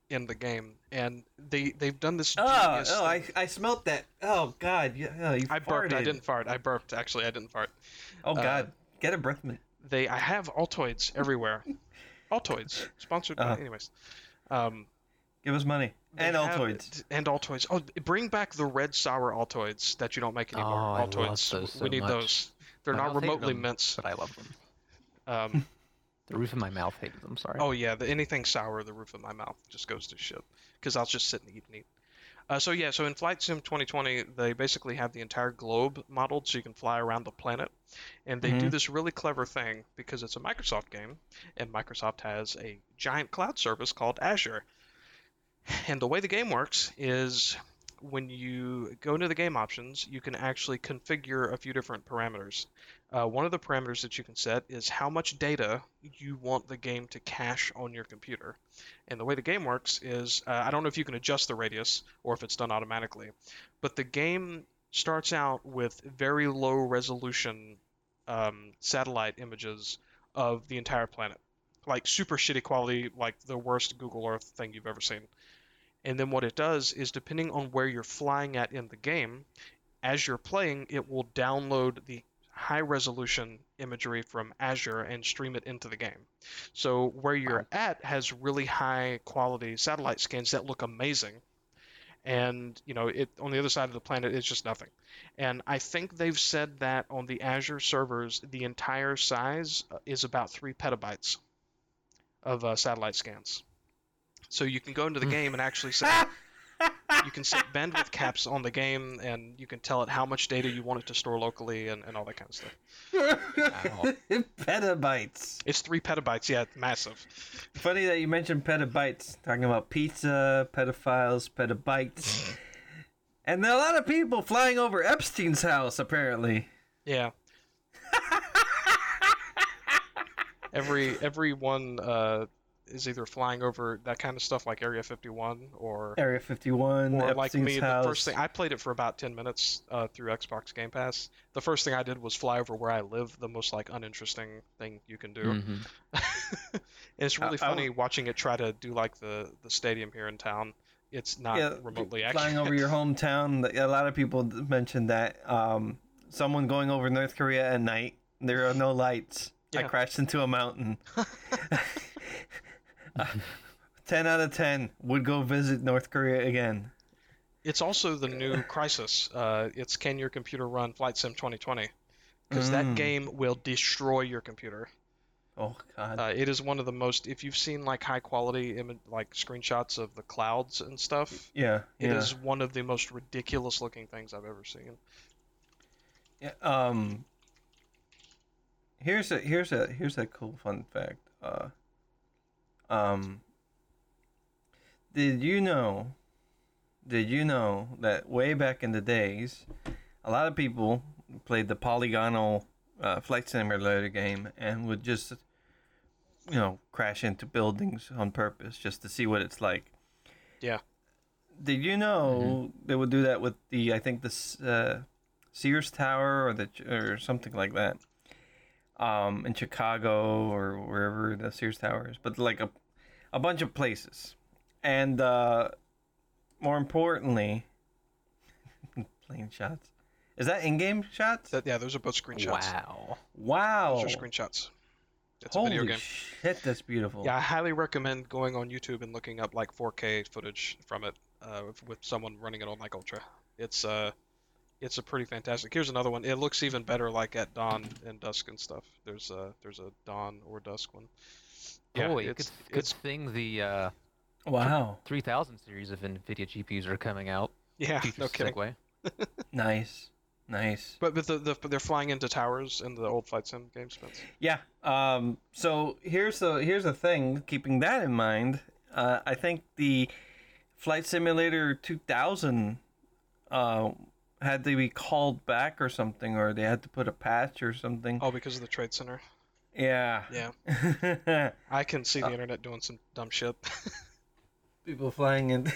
in the game, and they've done this genius thing. I smelt that. Oh God! Yeah, I farted. Burped. I didn't fart. I burped. Actually, I didn't fart. Oh God! Get a breath mint. I have Altoids everywhere. Altoids, sponsored by... Anyways. Give us money. And Altoids. And Altoids. Oh, bring back the red sour Altoids that you don't make anymore. Oh, Altoids. I love those so we need much. Those. They're not remotely mints. But I love them. The roof of my mouth hated them, sorry. Oh, yeah. Anything sour, the roof of my mouth just goes to shit. Because I'll just sit and eat and eat. So in Flight Sim 2020, they basically have the entire globe modeled so you can fly around the planet. And they do this really clever thing, because it's a Microsoft game, and Microsoft has a giant cloud service called Azure. And the way the game works is when you go into the game options, you can actually configure a few different parameters. One of the parameters that you can set is how much data you want the game to cache on your computer. And the way the game works is, I don't know if you can adjust the radius or if it's done automatically, but the game starts out with very low resolution satellite images of the entire planet. Like super shitty quality, like the worst Google Earth thing you've ever seen. And then what it does is, depending on where you're flying at in the game, as you're playing, it will download the high-resolution imagery from Azure and stream it into the game. So where you're at has really high-quality satellite scans that look amazing. And, you know, it on the other side of the planet, it's just nothing. And I think they've said that on the Azure servers, the entire size is about 3 petabytes of satellite scans. So you can go into the game and actually set, you can set bandwidth caps on the game, and you can tell it how much data you want it to store locally and all that kind of stuff. Wow. Petabytes. It's 3 petabytes, yeah, massive. Funny that you mentioned petabytes, talking about pizza, pedophiles, petabytes. And there are a lot of people flying over Epstein's house, apparently. Yeah. Everyone... is either flying over that kind of stuff like Area 51 or... Area 51, or like Epstein's me, house. The first thing... I played it for about 10 minutes through Xbox Game Pass. The first thing I did was fly over where I live, the most like uninteresting thing you can do. Mm-hmm. It's really funny watching it try to do like the stadium here in town. It's not remotely accurate. Flying over your hometown, a lot of people mentioned that. Someone going over North Korea at night, there are no lights. Yeah. I crashed into a mountain. 10 out of 10 would go visit North Korea again. It's also the new Crisis. It's Can Your Computer Run Flight Sim 2020? Because that game will destroy your computer. Oh, God. It is one of the most... If you've seen like high-quality like screenshots of the clouds and stuff, it is one of the most ridiculous-looking things I've ever seen. Yeah. Here's a cool fun fact. Did you know that way back in the days, a lot of people played the polygonal flight simulator game and would just, you know, crash into buildings on purpose just to see what it's like. Yeah. Did you know they would do that with the, I think the Sears Tower or something like that, in Chicago or wherever the Sears Tower is, but like a bunch of places. And more importantly, plane shots. Is that in-game shots? Yeah, those are both screenshots. Wow. Those are screenshots. It's a video game. Holy shit, that's beautiful. Yeah, I highly recommend going on YouTube and looking up like 4K footage from it with someone running it on like Ultra. It's a pretty fantastic. Here's another one. It looks even better like at dawn and dusk and stuff. There's a dawn or dusk one. Yeah, holy, it's good thing the 3000 series of NVIDIA GPUs are coming out. Yeah, no kidding. Nice. But they're flying into towers in the old Flight Sim game, Spence. Yeah. So here's the thing. Keeping that in mind, I think the Flight Simulator 2000 had to be called back or something, or they had to put a patch or something. Oh, because of the Trade Center. Yeah. I can see the internet doing some dumb shit. People flying in.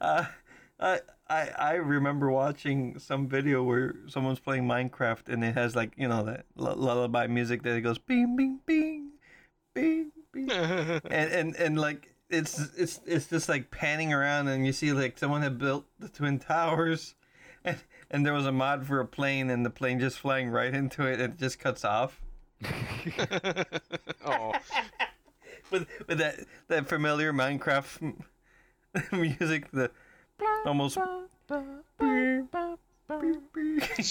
I remember watching some video where someone's playing Minecraft and it has like, you know, that lullaby music that it goes bing bing bing bing bing, and like it's just like panning around and you see like someone had built the Twin Towers. And there was a mod for a plane, and the plane just flying right into it, and it just cuts off. Oh, with that familiar Minecraft music, the almost. Does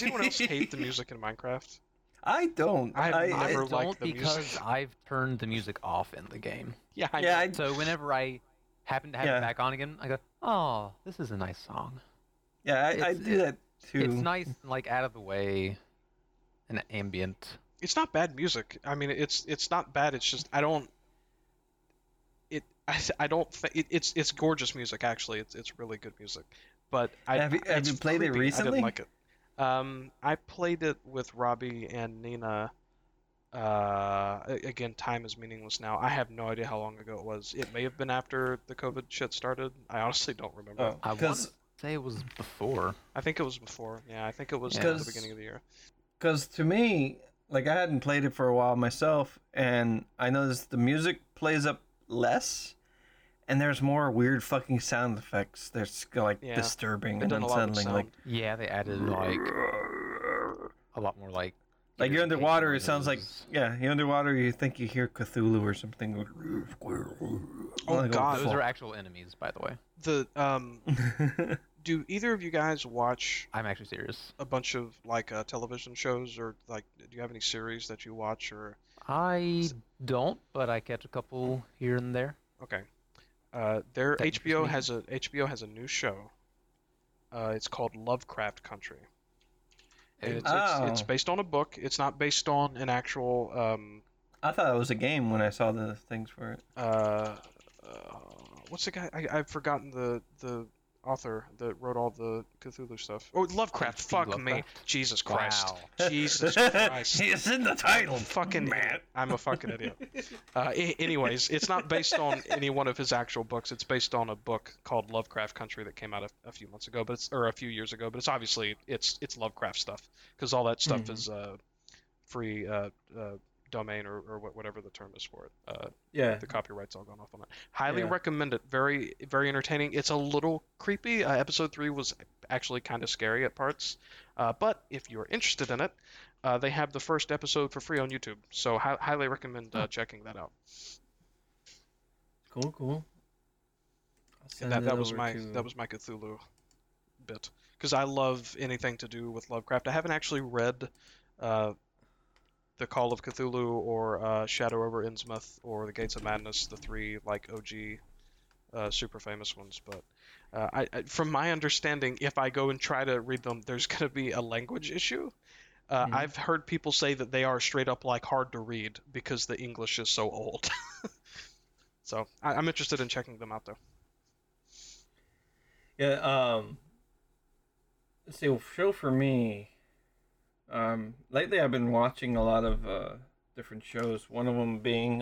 anyone else hate the music in Minecraft? I don't. I never liked the music because I've turned the music off in the game. Yeah, so whenever I happen to have it back on again, I go, "Oh, this is a nice song." Yeah, I do that too. It's nice, like out of the way, and ambient. It's not bad music. I mean, it's not bad. It's just I don't. It I don't think it's gorgeous music. Actually, it's really good music. But have you played it recently? I didn't like it. I played it with Robbie and Nina. Again, time is meaningless now. I have no idea how long ago it was. It may have been after the COVID shit started. I honestly don't remember. Oh, I want to say it was before. I think it was before. Yeah, I think it was at the beginning of the year. Because to me, like, I hadn't played it for a while myself, and I noticed the music plays up less, and there's more weird fucking sound effects. There's like disturbing and unsettling. Like, yeah, they added like a lot more like. Like you're underwater, it sounds like you're underwater. You think you hear Cthulhu or something. Oh God, those are actual enemies, by the way. Do either of you guys watch? I'm actually serious. A bunch of like television shows, or like, do you have any series that you watch? Or I don't, but I catch a couple here and there. Okay, their HBO has a new show. It's called Lovecraft Country. It's based on a book. It's not based on an actual. I thought it was a game when I saw the things for it. What's the guy? I've forgotten the author that wrote all the Cthulhu stuff. Oh, Lovecraft! Fuck me, Jesus Christ! Wow. Jesus Christ! It's in the title. Fucking man, I'm a fucking idiot. Anyways, it's not based on any one of his actual books. It's based on a book called Lovecraft Country that came out a few months ago, or a few years ago. But it's obviously it's Lovecraft stuff, because all that stuff is free domain or whatever the term is for it. The copyright's all gone off on it. Highly recommend it. Very, very entertaining. It's a little creepy. Episode 3 was actually kind of scary at parts. But if you're interested in it, they have the first episode for free on YouTube. So highly recommend checking that out. Cool. That was my Cthulhu bit, because I love anything to do with Lovecraft. I haven't actually read The Call of Cthulhu, or Shadow over Innsmouth, or The Gates of Madness, the three like OG super famous ones, but from my understanding, if I go and try to read them, there's going to be a language issue. I've heard people say that they are straight up like hard to read because the English is so old. So I'm interested in checking them out though. Yeah, let's see, show for me. Lately I've been watching a lot of different shows. One of them being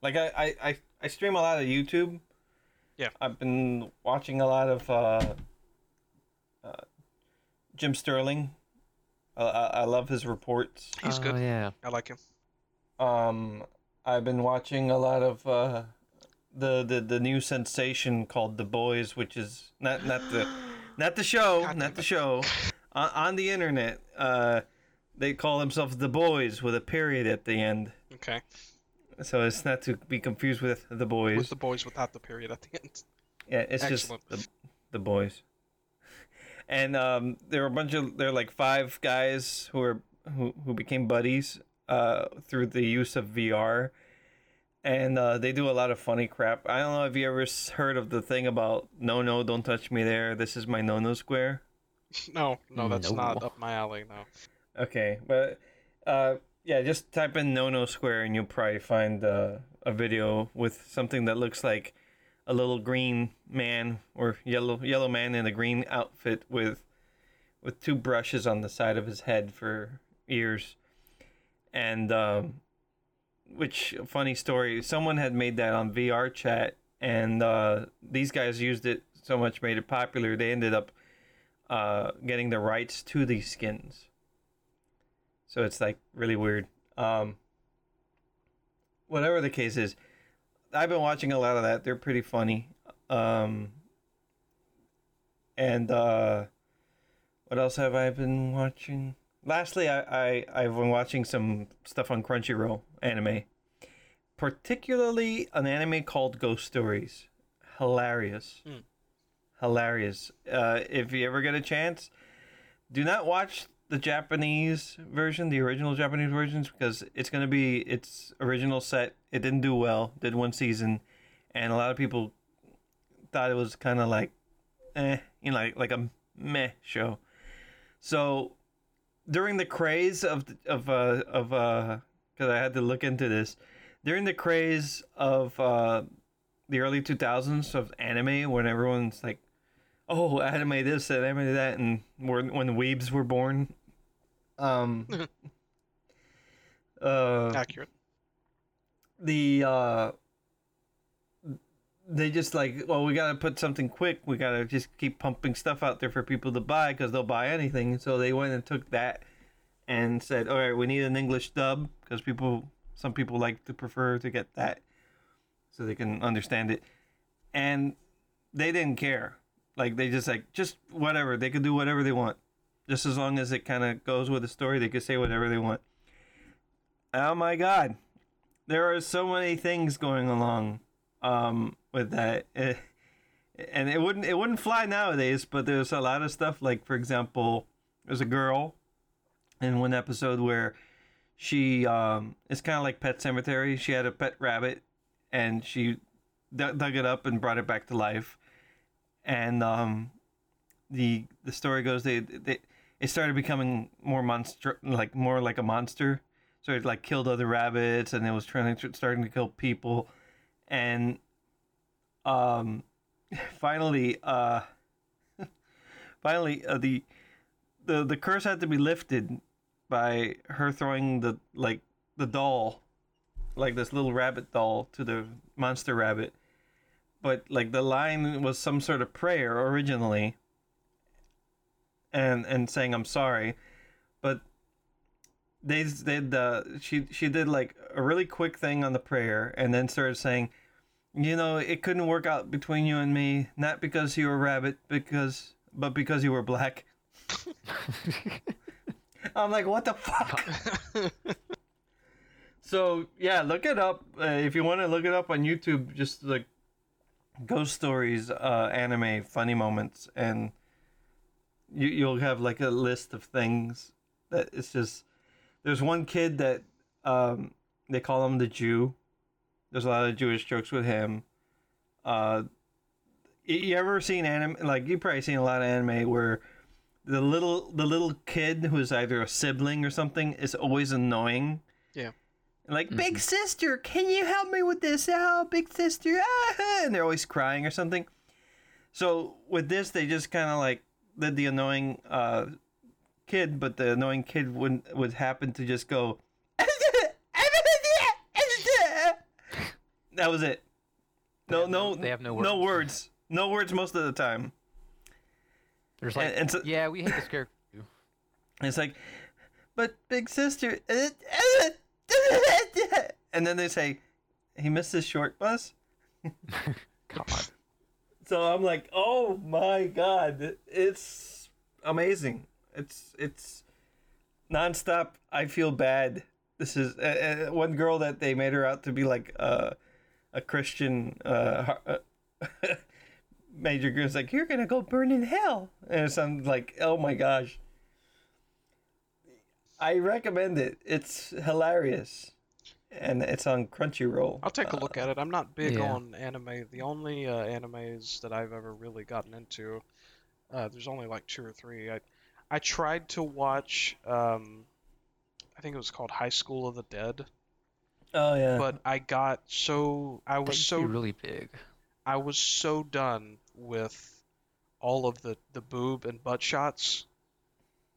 like I stream a lot of YouTube. Yeah. I've been watching a lot of Jim Sterling. I love his reports. He's good. Yeah. I like him. I've been watching a lot of the new sensation called The Boys, which is not the show. On the internet, they call themselves The Boys with a period at the end. Okay. So it's not to be confused with The Boys. With The Boys without the period at the end. Yeah, it's just the Boys. And there are like five guys who became buddies through the use of VR, and they do a lot of funny crap. I don't know if you ever heard of the thing about no, don't touch me there. This is my Nono Square. No, that's not up my alley, no. Okay, but, just type in Nono Square and you'll probably find a video with something that looks like a little green man, or yellow man in a green outfit with two brushes on the side of his head for ears. And, which, funny story, someone had made that on VR chat, and these guys used it so much, made it popular, they ended up getting the rights to these skins. So it's like really weird. Whatever the case is, I've been watching a lot of that. They're pretty funny. And what else have I been watching? Lastly, I've been watching some stuff on Crunchyroll anime, particularly an anime called Ghost Stories. Hilarious. Hilarious. If you ever get a chance, do not watch the Japanese version, the original Japanese versions, because it's going to be its original set. It didn't do well, did one season, and a lot of people thought it was kind of like, like a meh show. So during the craze because I had to look into this, during the craze of the early 2000s of anime, when everyone's like, oh, anime this and anime that, and when the weebs were born. Accurate. They just like, well, we gotta put something quick. We gotta just keep pumping stuff out there for people to buy, because they'll buy anything. So they went and took that and said, all right, we need an English dub, because some people like to prefer to get that so they can understand it. And they didn't care. Like, they just whatever. They could do whatever they want. Just as long as it kind of goes with the story, they could say whatever they want. Oh my God. There are so many things going along with that. And it wouldn't fly nowadays, but there's a lot of stuff. Like, for example, there's a girl in one episode where she, it's kind of like Pet Cemetery. She had a pet rabbit, and she dug it up and brought it back to life. And the story goes, it started becoming more like a monster. So it like killed other rabbits, and it was starting to kill people. And finally, the curse had to be lifted by her throwing the doll, like this little rabbit doll, to the monster rabbit. But like the line was some sort of prayer originally, and saying I'm sorry, but they did she did like a really quick thing on the prayer, and then started saying, you know, it couldn't work out between you and me, not because you were a rabbit, but because you were black. I'm like, what the fuck? So yeah, look it up if you want to look it up on YouTube. Just like Ghost Stories, anime funny moments, and you'll have like a list of things that it's just. There's one kid that they call him the Jew. There's a lot of Jewish jokes with him. You ever seen anime? Like, you've probably seen a lot of anime where the little kid who's either a sibling or something is always annoying. Yeah. Like, mm-hmm. Big sister, can you help me with this? Oh, big sister. Ah! And they're always crying or something. So with this, they just kind of like did the annoying kid, but the annoying kid would happen to just go. That was it. No, they have no words. No words most of the time. There's like, and so, yeah, we hate this character too. It's like, but big sister. And then they say, he missed his short bus. God. So I'm like, oh my God, it's amazing. It's nonstop. I feel bad. This is one girl that they made her out to be like a Christian major girl's like, you're gonna go burn in hell, and so I'm like, oh my gosh. I recommend it. It's hilarious. And it's on Crunchyroll. I'll take a look at it. I'm not big on anime. The only animes that I've ever really gotten into, there's only like two or three. I tried to watch, I think it was called High School of the Dead. Oh, yeah. But I got so... I was so really big. I was so done with all of the boob and butt shots.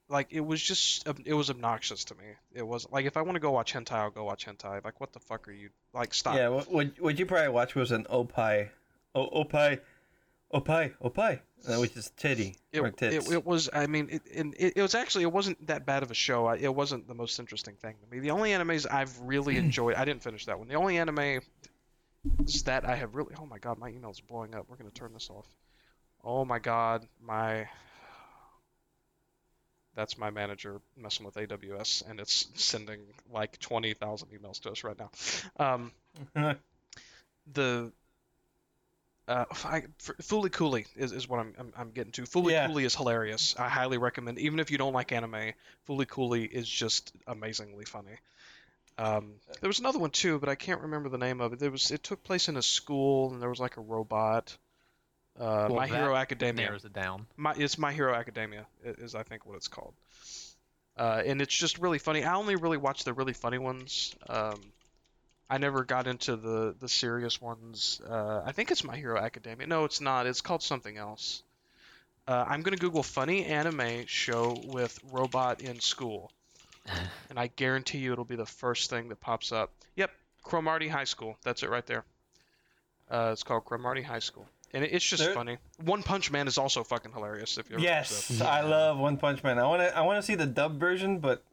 Like, it was just, it was obnoxious to me. It was, like, if I want to go watch hentai, I'll go watch hentai. Like, what the fuck are you, like, stop. Yeah, what you probably watch was an oppai. Oppai. Which is titty. It was, I mean, it was actually, it wasn't that bad of a show. It wasn't the most interesting thing to me. The only animes I've really enjoyed, I didn't finish that one. The only anime is that I have really, oh my God, my email's blowing up. We're going to turn this off. Oh my God, that's my manager messing with AWS, and it's sending like 20,000 emails to us right now. Fooly Cooly is what I'm getting to. Fooly Cooly is hilarious. I highly recommend, even if you don't like anime, Fooly Cooly is just amazingly funny. There was another one too, but I can't remember the name of it. It took place in a school, and there was like a robot. My Hero Academia. Narrows it down. It's My Hero Academia is I think what it's called. And it's just really funny. I only really watch the really funny ones. I never got into the serious ones. I think it's My Hero Academia. No, it's not. It's called something else. I'm going to Google funny anime show with robot in school. And I guarantee you it'll be the first thing that pops up. Yep, Cromartie High School. That's it right there. It's called Cromartie High School. And it's just funny. One Punch Man is also fucking hilarious. If you ever watch that. I love One Punch Man. I want to see the dub version, but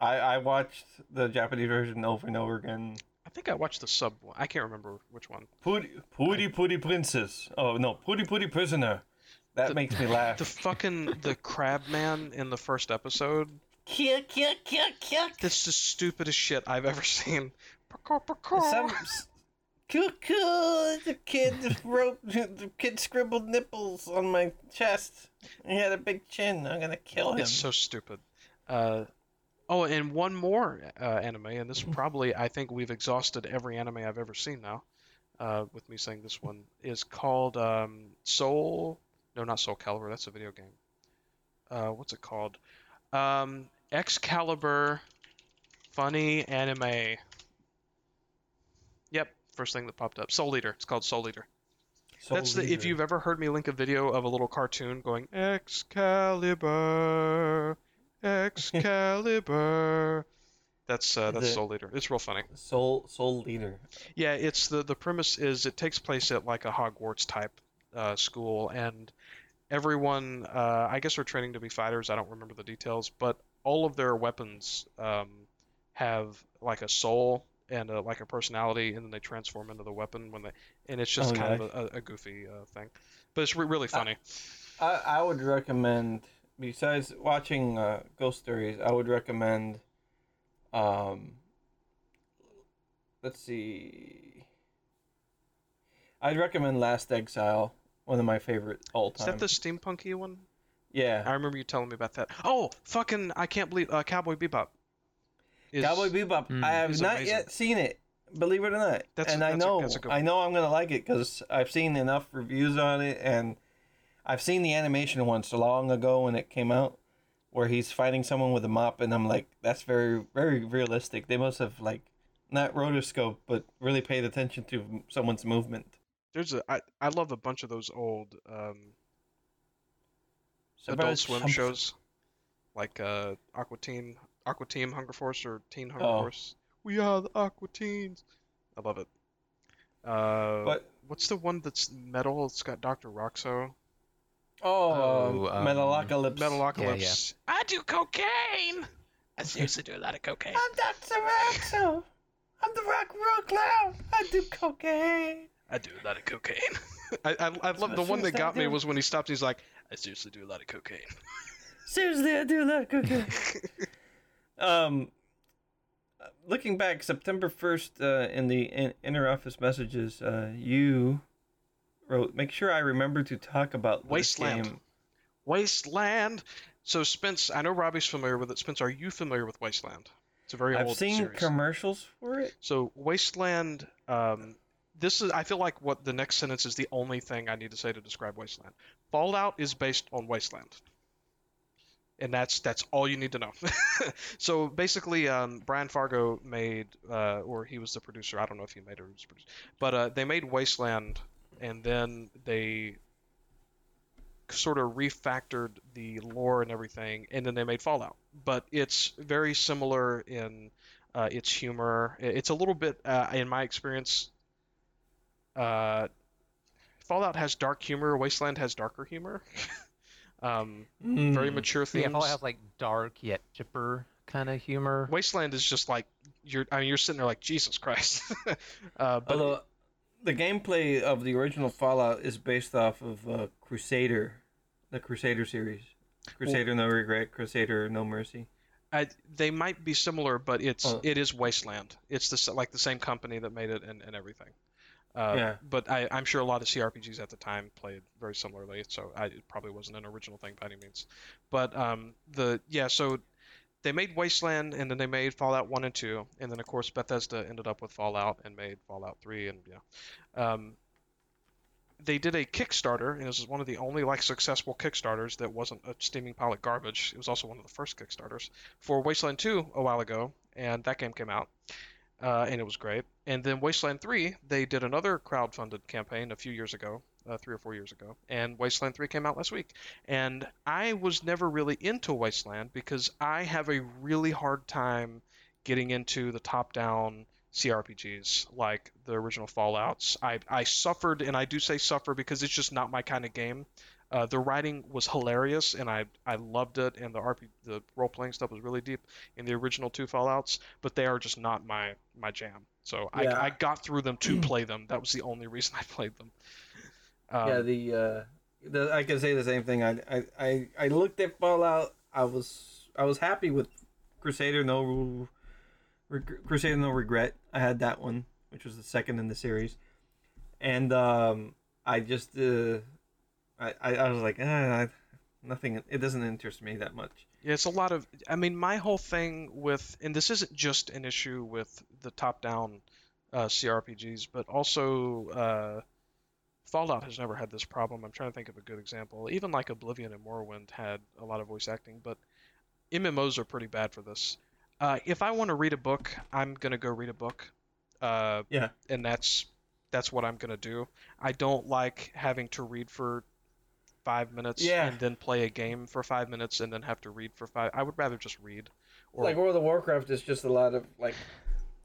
I watched the Japanese version over and over again. I think I watched the sub one. I can't remember which one. Puri Princess. Oh no, Puri Prisoner. That makes me laugh. The fucking crab man in the first episode. Kill. That's the stupidest shit I've ever seen. The kid wrote, the kid scribbled nipples on my chest. He had a big chin. I'm gonna kill him. It's so stupid. Oh, and one more anime, and this probably, I think we've exhausted every anime I've ever seen now. With me saying this one is called Soul. No, not Soul Calibur. That's a video game. What's it called? Excalibur, funny anime. Yep. First thing that popped up. Soul Eater. It's called Soul Eater. If you've ever heard me link a video of a little cartoon going, Excalibur. That's Soul Eater. It's real funny. Soul Eater. Yeah, it's the premise is it takes place at like a Hogwarts type school, and everyone, I guess they're training to be fighters. I don't remember the details, but all of their weapons have like a soul and like a personality, and then they transform into the weapon when they, and it's just kind of a goofy thing, but it's really funny. I would recommend, besides watching Ghost Stories, I would recommend, I'd recommend Last Exile, one of my favorite all time. Is that the steampunky one? Yeah. I remember you telling me about that. Oh, fucking, I can't believe, Cowboy Bebop. Cowboy Bebop. I have not yet seen it, believe it or not. I know I'm gonna like it because I've seen enough reviews on it, and I've seen the animation once long ago when it came out, where he's fighting someone with a mop, and I'm like, that's very, very realistic. They must have like not rotoscoped, but really paid attention to someone's movement. I love a bunch of those old Adult Swim shows, like Aqua Teen Hunger Force or Teen Hunger Force. We are the Aqua Teens. I love it. But what's the one that's metal? It's got Dr. Roxo. Metalocalypse. Metalocalypse. Yeah. I do cocaine. I seriously do a lot of cocaine. I'm Dr. Roxo. I'm the rock and roll clown. I do cocaine. I do a lot of cocaine. I love the one that got me was when he stopped. And he's like, I seriously do a lot of cocaine. Seriously, I do a lot of cocaine. Looking back, September 1st, in the interoffice messages, you wrote, make sure I remember to talk about Wasteland. Wasteland! So, Spence, I know Robbie's familiar with it. Spence, are you familiar with Wasteland? It's a very old series. I've seen commercials for it. So, Wasteland, this is, I feel like what the next sentence is the only thing I need to say to describe Wasteland. Fallout is based on Wasteland. And that's all you need to know. So basically, Brian Fargo made, or he was the producer. I don't know if he made it or was produced, but they made Wasteland, and then they sort of refactored the lore and everything, and then they made Fallout. But it's very similar in its humor. It's a little bit, in my experience, Fallout has dark humor. Wasteland has darker humor. Very mature themes. Yeah, I'll have like dark yet chipper kind of humor. Wasteland is just like you're sitting there like Jesus Christ. Although the gameplay of the original Fallout is based off of the Crusader series, No Regret, Crusader No Mercy. They might be similar, but it is Wasteland. It's the same company that made it and everything. Yeah. But I'm sure a lot of CRPGs at the time played very similarly, so it probably wasn't an original thing by any means. But so they made Wasteland, and then they made Fallout 1 and 2, and then of course Bethesda ended up with Fallout and made Fallout 3, and they did a Kickstarter, and this is one of the only like successful Kickstarters that wasn't a steaming pile of garbage. It was also one of the first Kickstarters for Wasteland 2 a while ago, and that game came out. and it was great. And then Wasteland 3, they did another crowdfunded campaign a few years ago, 3 or 4 years ago, and Wasteland 3 came out last week. And I was never really into Wasteland because I have a really hard time getting into the top-down CRPGs like the original Fallouts. I suffered, and I do say suffer because it's just not my kind of game. The writing was hilarious, and I loved it, and the role-playing stuff was really deep in the original two Fallouts, but they are just not my jam. So yeah. I got through them to play them. That was the only reason I played them. I can say the same thing. I looked at Fallout. I was happy with Crusader No Regret. I had that one, which was the second in the series, and I was like, nothing. It doesn't interest me that much. Yeah, it's a lot of. I mean, my whole thing with, and this isn't just an issue with the top-down CRPGs, but also Fallout has never had this problem. I'm trying to think of a good example. Even like Oblivion and Morrowind had a lot of voice acting, but MMOs are pretty bad for this. If I want to read a book, I'm gonna go read a book. And that's what I'm gonna do. I don't like having to read for 5 minutes and then play a game for 5 minutes and then have to read for 5. I would rather just read. Or like World of Warcraft is just a lot of like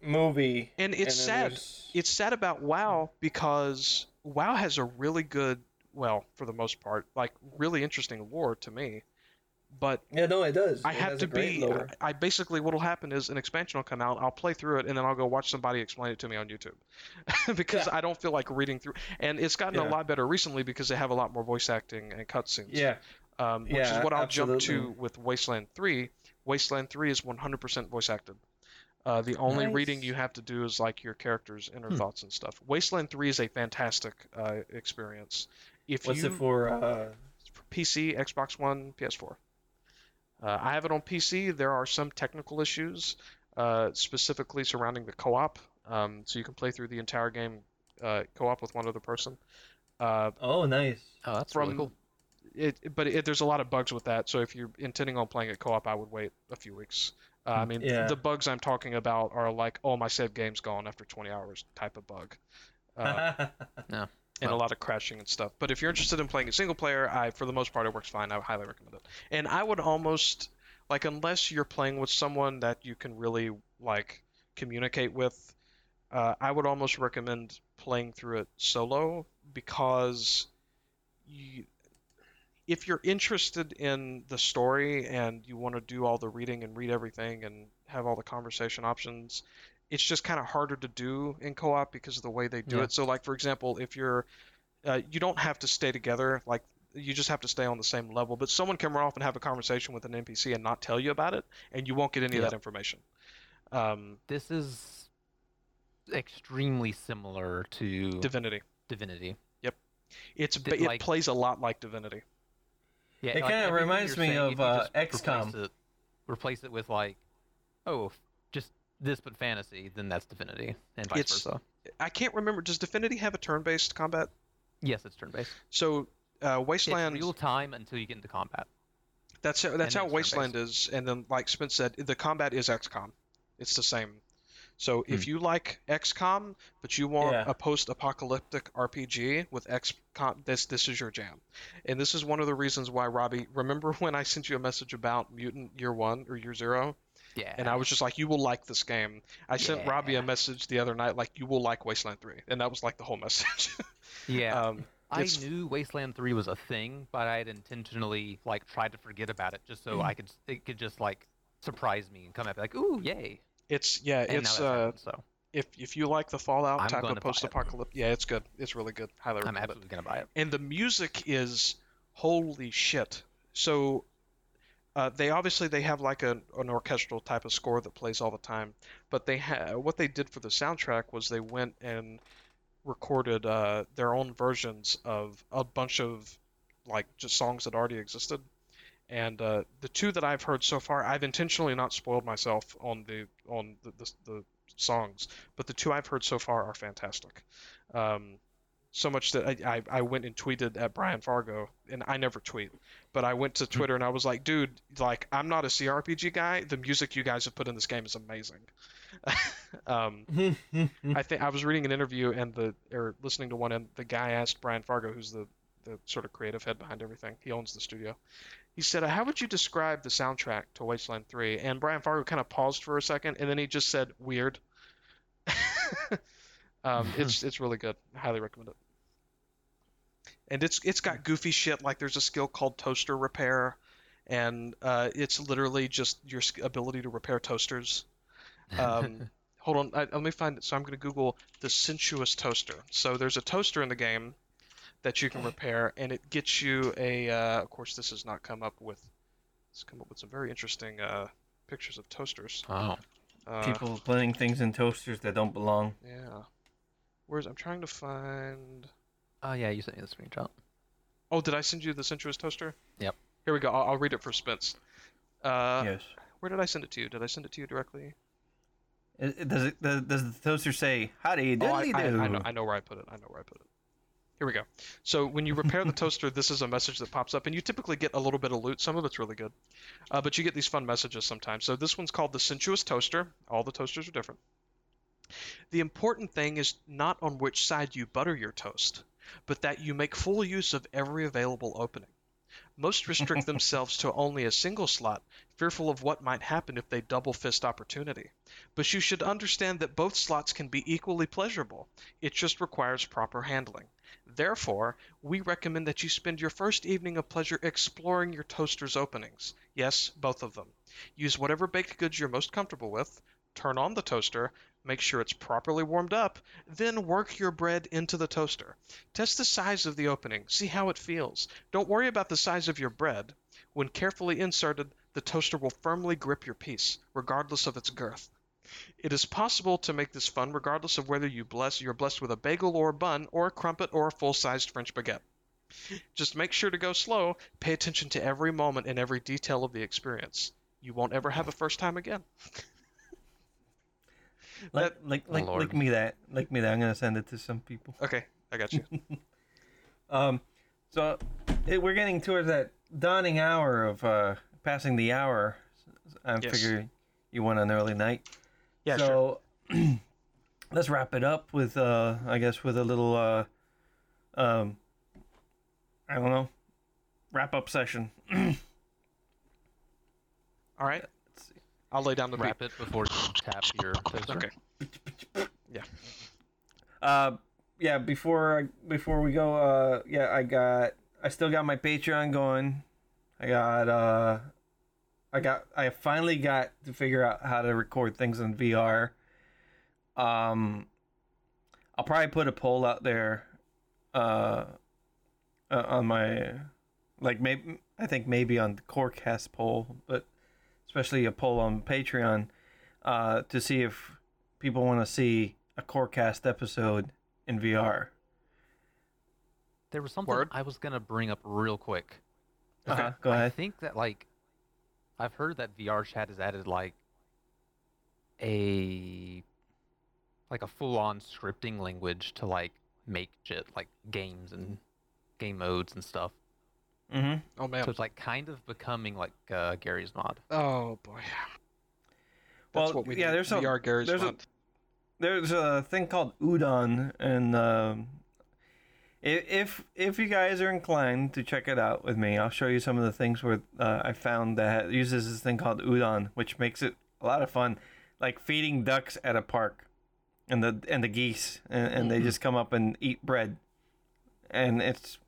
movie. And it's sad. It's sad about WoW because WoW has a really good, well, for the most part, like really interesting lore to me. But yeah, no, it does. I have to be. I basically, what'll happen is an expansion will come out. I'll play through it, and then I'll go watch somebody explain it to me on YouTube, because I don't feel like reading through. And it's gotten a lot better recently because they have a lot more voice acting and cutscenes. Yeah, which is what I'll jump to with Wasteland 3. Wasteland 3 is 100% voice acted. The only reading you have to do is like your character's inner thoughts and stuff. Wasteland 3 is a fantastic experience. What's it for? For PC, Xbox One, PS4. I have it on PC. There are some technical issues, specifically surrounding the co-op. So you can play through the entire game co-op with one other person. Nice. Oh, that's really cool. There's a lot of bugs with that. So if you're intending on playing it co-op, I would wait a few weeks. The bugs I'm talking about are like, oh, my save game's gone after 20 hours type of bug. No. And a lot of crashing and stuff. But if you're interested in playing a single player, for the most part, it works fine. I would highly recommend it. And I would almost, like, unless you're playing with someone that you can really, like, communicate with, I would almost recommend playing through it solo because if you're interested in the story and you want to do all the reading and read everything and have all the conversation options, it's just kind of harder to do in co-op because of the way they do it. So, like, for example, if you're... you don't have to stay together. Like, you just have to stay on the same level. But someone can run off and have a conversation with an NPC and not tell you about it, and you won't get any of that information. This is extremely similar to... Divinity. Yep. It plays a lot like Divinity. Yeah, it kind of reminds me of XCOM. Replace it with, like... Oh, just... this but fantasy, then that's Divinity, and vice versa. I can't remember. Does Divinity have a turn-based combat? Yes, it's turn-based. So Wasteland... It's real time until you get into combat. That's how Wasteland is, and then, like Spence said, the combat is XCOM. It's the same. So if you like XCOM, but you want a post-apocalyptic RPG with XCOM, this is your jam. And this is one of the reasons why, Robbie, remember when I sent you a message about Mutant Year 1 or Year 0? Yeah. And I was just like, you will like this game. I sent Robbie a message the other night, like, you will like Wasteland 3. And that was like the whole message. Yeah. I knew Wasteland 3 was a thing, but I had intentionally, like, tried to forget about it just so it could just, like, surprise me and come up like, ooh, yay. If you like the Fallout type of post-apocalypse, it's good. It's really good. Highly recommend it. I'm absolutely going to buy it. And the music is holy shit. So... They have like an orchestral type of score that plays all the time, but they what they did for the soundtrack was they went and recorded their own versions of a bunch of like just songs that already existed. And the two that I've heard so far, I've intentionally not spoiled myself on the songs, but the two I've heard so far are fantastic. So much that I went and tweeted at Brian Fargo, and I never tweet, but I went to Twitter and I was like, dude, like, I'm not a CRPG guy. The music you guys have put in this game is amazing. I think I was reading an interview or listening to one, and the guy asked Brian Fargo, who's the sort of creative head behind everything. He owns the studio. He said, how would you describe the soundtrack to Wasteland 3? And Brian Fargo kind of paused for a second, and then he just said, weird. It's really good. I highly recommend it. And it's got goofy shit, like there's a skill called toaster repair, and it's literally just your ability to repair toasters. Hold on, let me find it. So I'm going to Google the sensuous toaster. So there's a toaster in the game that you can repair, and it gets you a. Of course, this has not come up with. It's come up with some very interesting pictures of toasters. Wow. People putting things in toasters that don't belong. Yeah. I'm trying to find. Oh, yeah, you sent me the screenshot. Oh, did I send you the sensuous toaster? Yep. Here we go. I'll read it for Spence. Yes. Where did I send it to you? Did I send it to you directly? Does the toaster say, howdy, diddly do? I know where I put it. Here we go. So when you repair the toaster, this is a message that pops up, and you typically get a little bit of loot. Some of it's really good. But you get these fun messages sometimes. So this one's called the sensuous toaster. All the toasters are different. The important thing is not on which side you butter your toast, but that you make full use of every available opening. Most restrict themselves to only a single slot, fearful of what might happen if they double-fist opportunity. But you should understand that both slots can be equally pleasurable. It just requires proper handling. Therefore, we recommend that you spend your first evening of pleasure exploring your toaster's openings. Yes, both of them. Use whatever baked goods you're most comfortable with, turn on the toaster, make sure it's properly warmed up, then work your bread into the toaster. Test the size of the opening. See how it feels. Don't worry about the size of your bread. When carefully inserted, the toaster will firmly grip your piece, regardless of its girth. It is possible to make this fun regardless of whether you're blessed with a bagel or a bun or a crumpet or a full-sized French baguette. Just make sure to go slow. Pay attention to every moment and every detail of the experience. You won't ever have a first time again. Like me that. I'm gonna send it to some people. Okay, I got you. So we're getting towards that dawning hour of passing the hour. I figure you want an early night. Yeah. So sure. Let's wrap it up with with a little wrap up session. All right. I'll lay down the wrap beat. It before you tap your toaster. Okay. Yeah. Before we go, I still got my Patreon going. I finally got to figure out how to record things in VR. I'll probably put a poll out there. On my, maybe on the CoreCast poll, but. Especially a poll on Patreon, to see if people want to see a CoreCast episode in VR. There was something I was going to bring up real quick. Okay, go ahead. I think that, I've heard that VR chat has added, a full-on scripting language to, make shit, games and game modes and stuff. Mm-hmm. Oh man! So it's kind of becoming Gary's mod. Oh boy! That's what we do. There's VR Gary's mod. There's a thing called Udon, and if you guys are inclined to check it out with me, I'll show you some of the things where I found that uses this thing called Udon, which makes it a lot of fun, like feeding ducks at a park, and the geese, and they just come up and eat bread, and it's.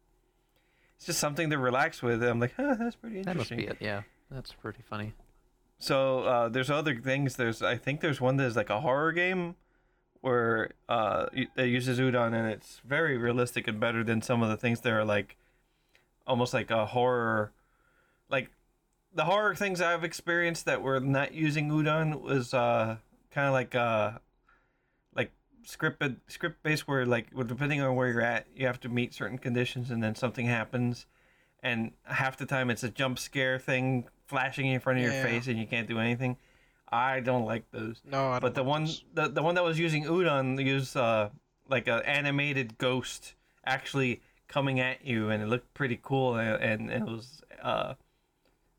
It's just something to relax with. I'm like, that's pretty interesting. That must be it, yeah. That's pretty funny. So there's other things. I think there's one that's like a horror game where that uses Udon, and it's very realistic and better than some of the things that are almost like a horror. Like the horror things I've experienced that were not using Udon was kind of script based where depending on where you're at, you have to meet certain conditions and then something happens, and half the time it's a jump scare thing flashing in front of your face and you can't do anything. I don't like those. No, I don't. But the one that was using Udon used an animated ghost actually coming at you, and it looked pretty cool, and it was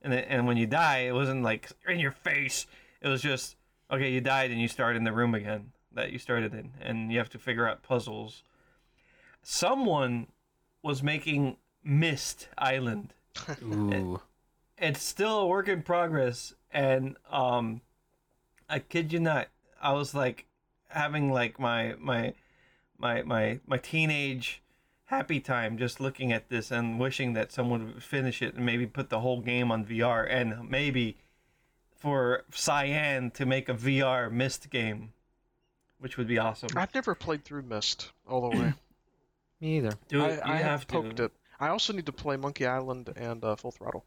and when you die, it wasn't like in your face. It was just, okay, you died and you start in the room again that you started in, and you have to figure out puzzles. Someone was making Myst Island. Ooh. It's still a work in progress, and I kid you not, I was like having like my teenage happy time just looking at this and wishing that someone would finish it and maybe put the whole game on VR, and maybe for Cyan to make a VR Myst game, which would be awesome. I've never played through Myst all the way. Me either. Dude, I have poked it. I also need to play Monkey Island and Full Throttle.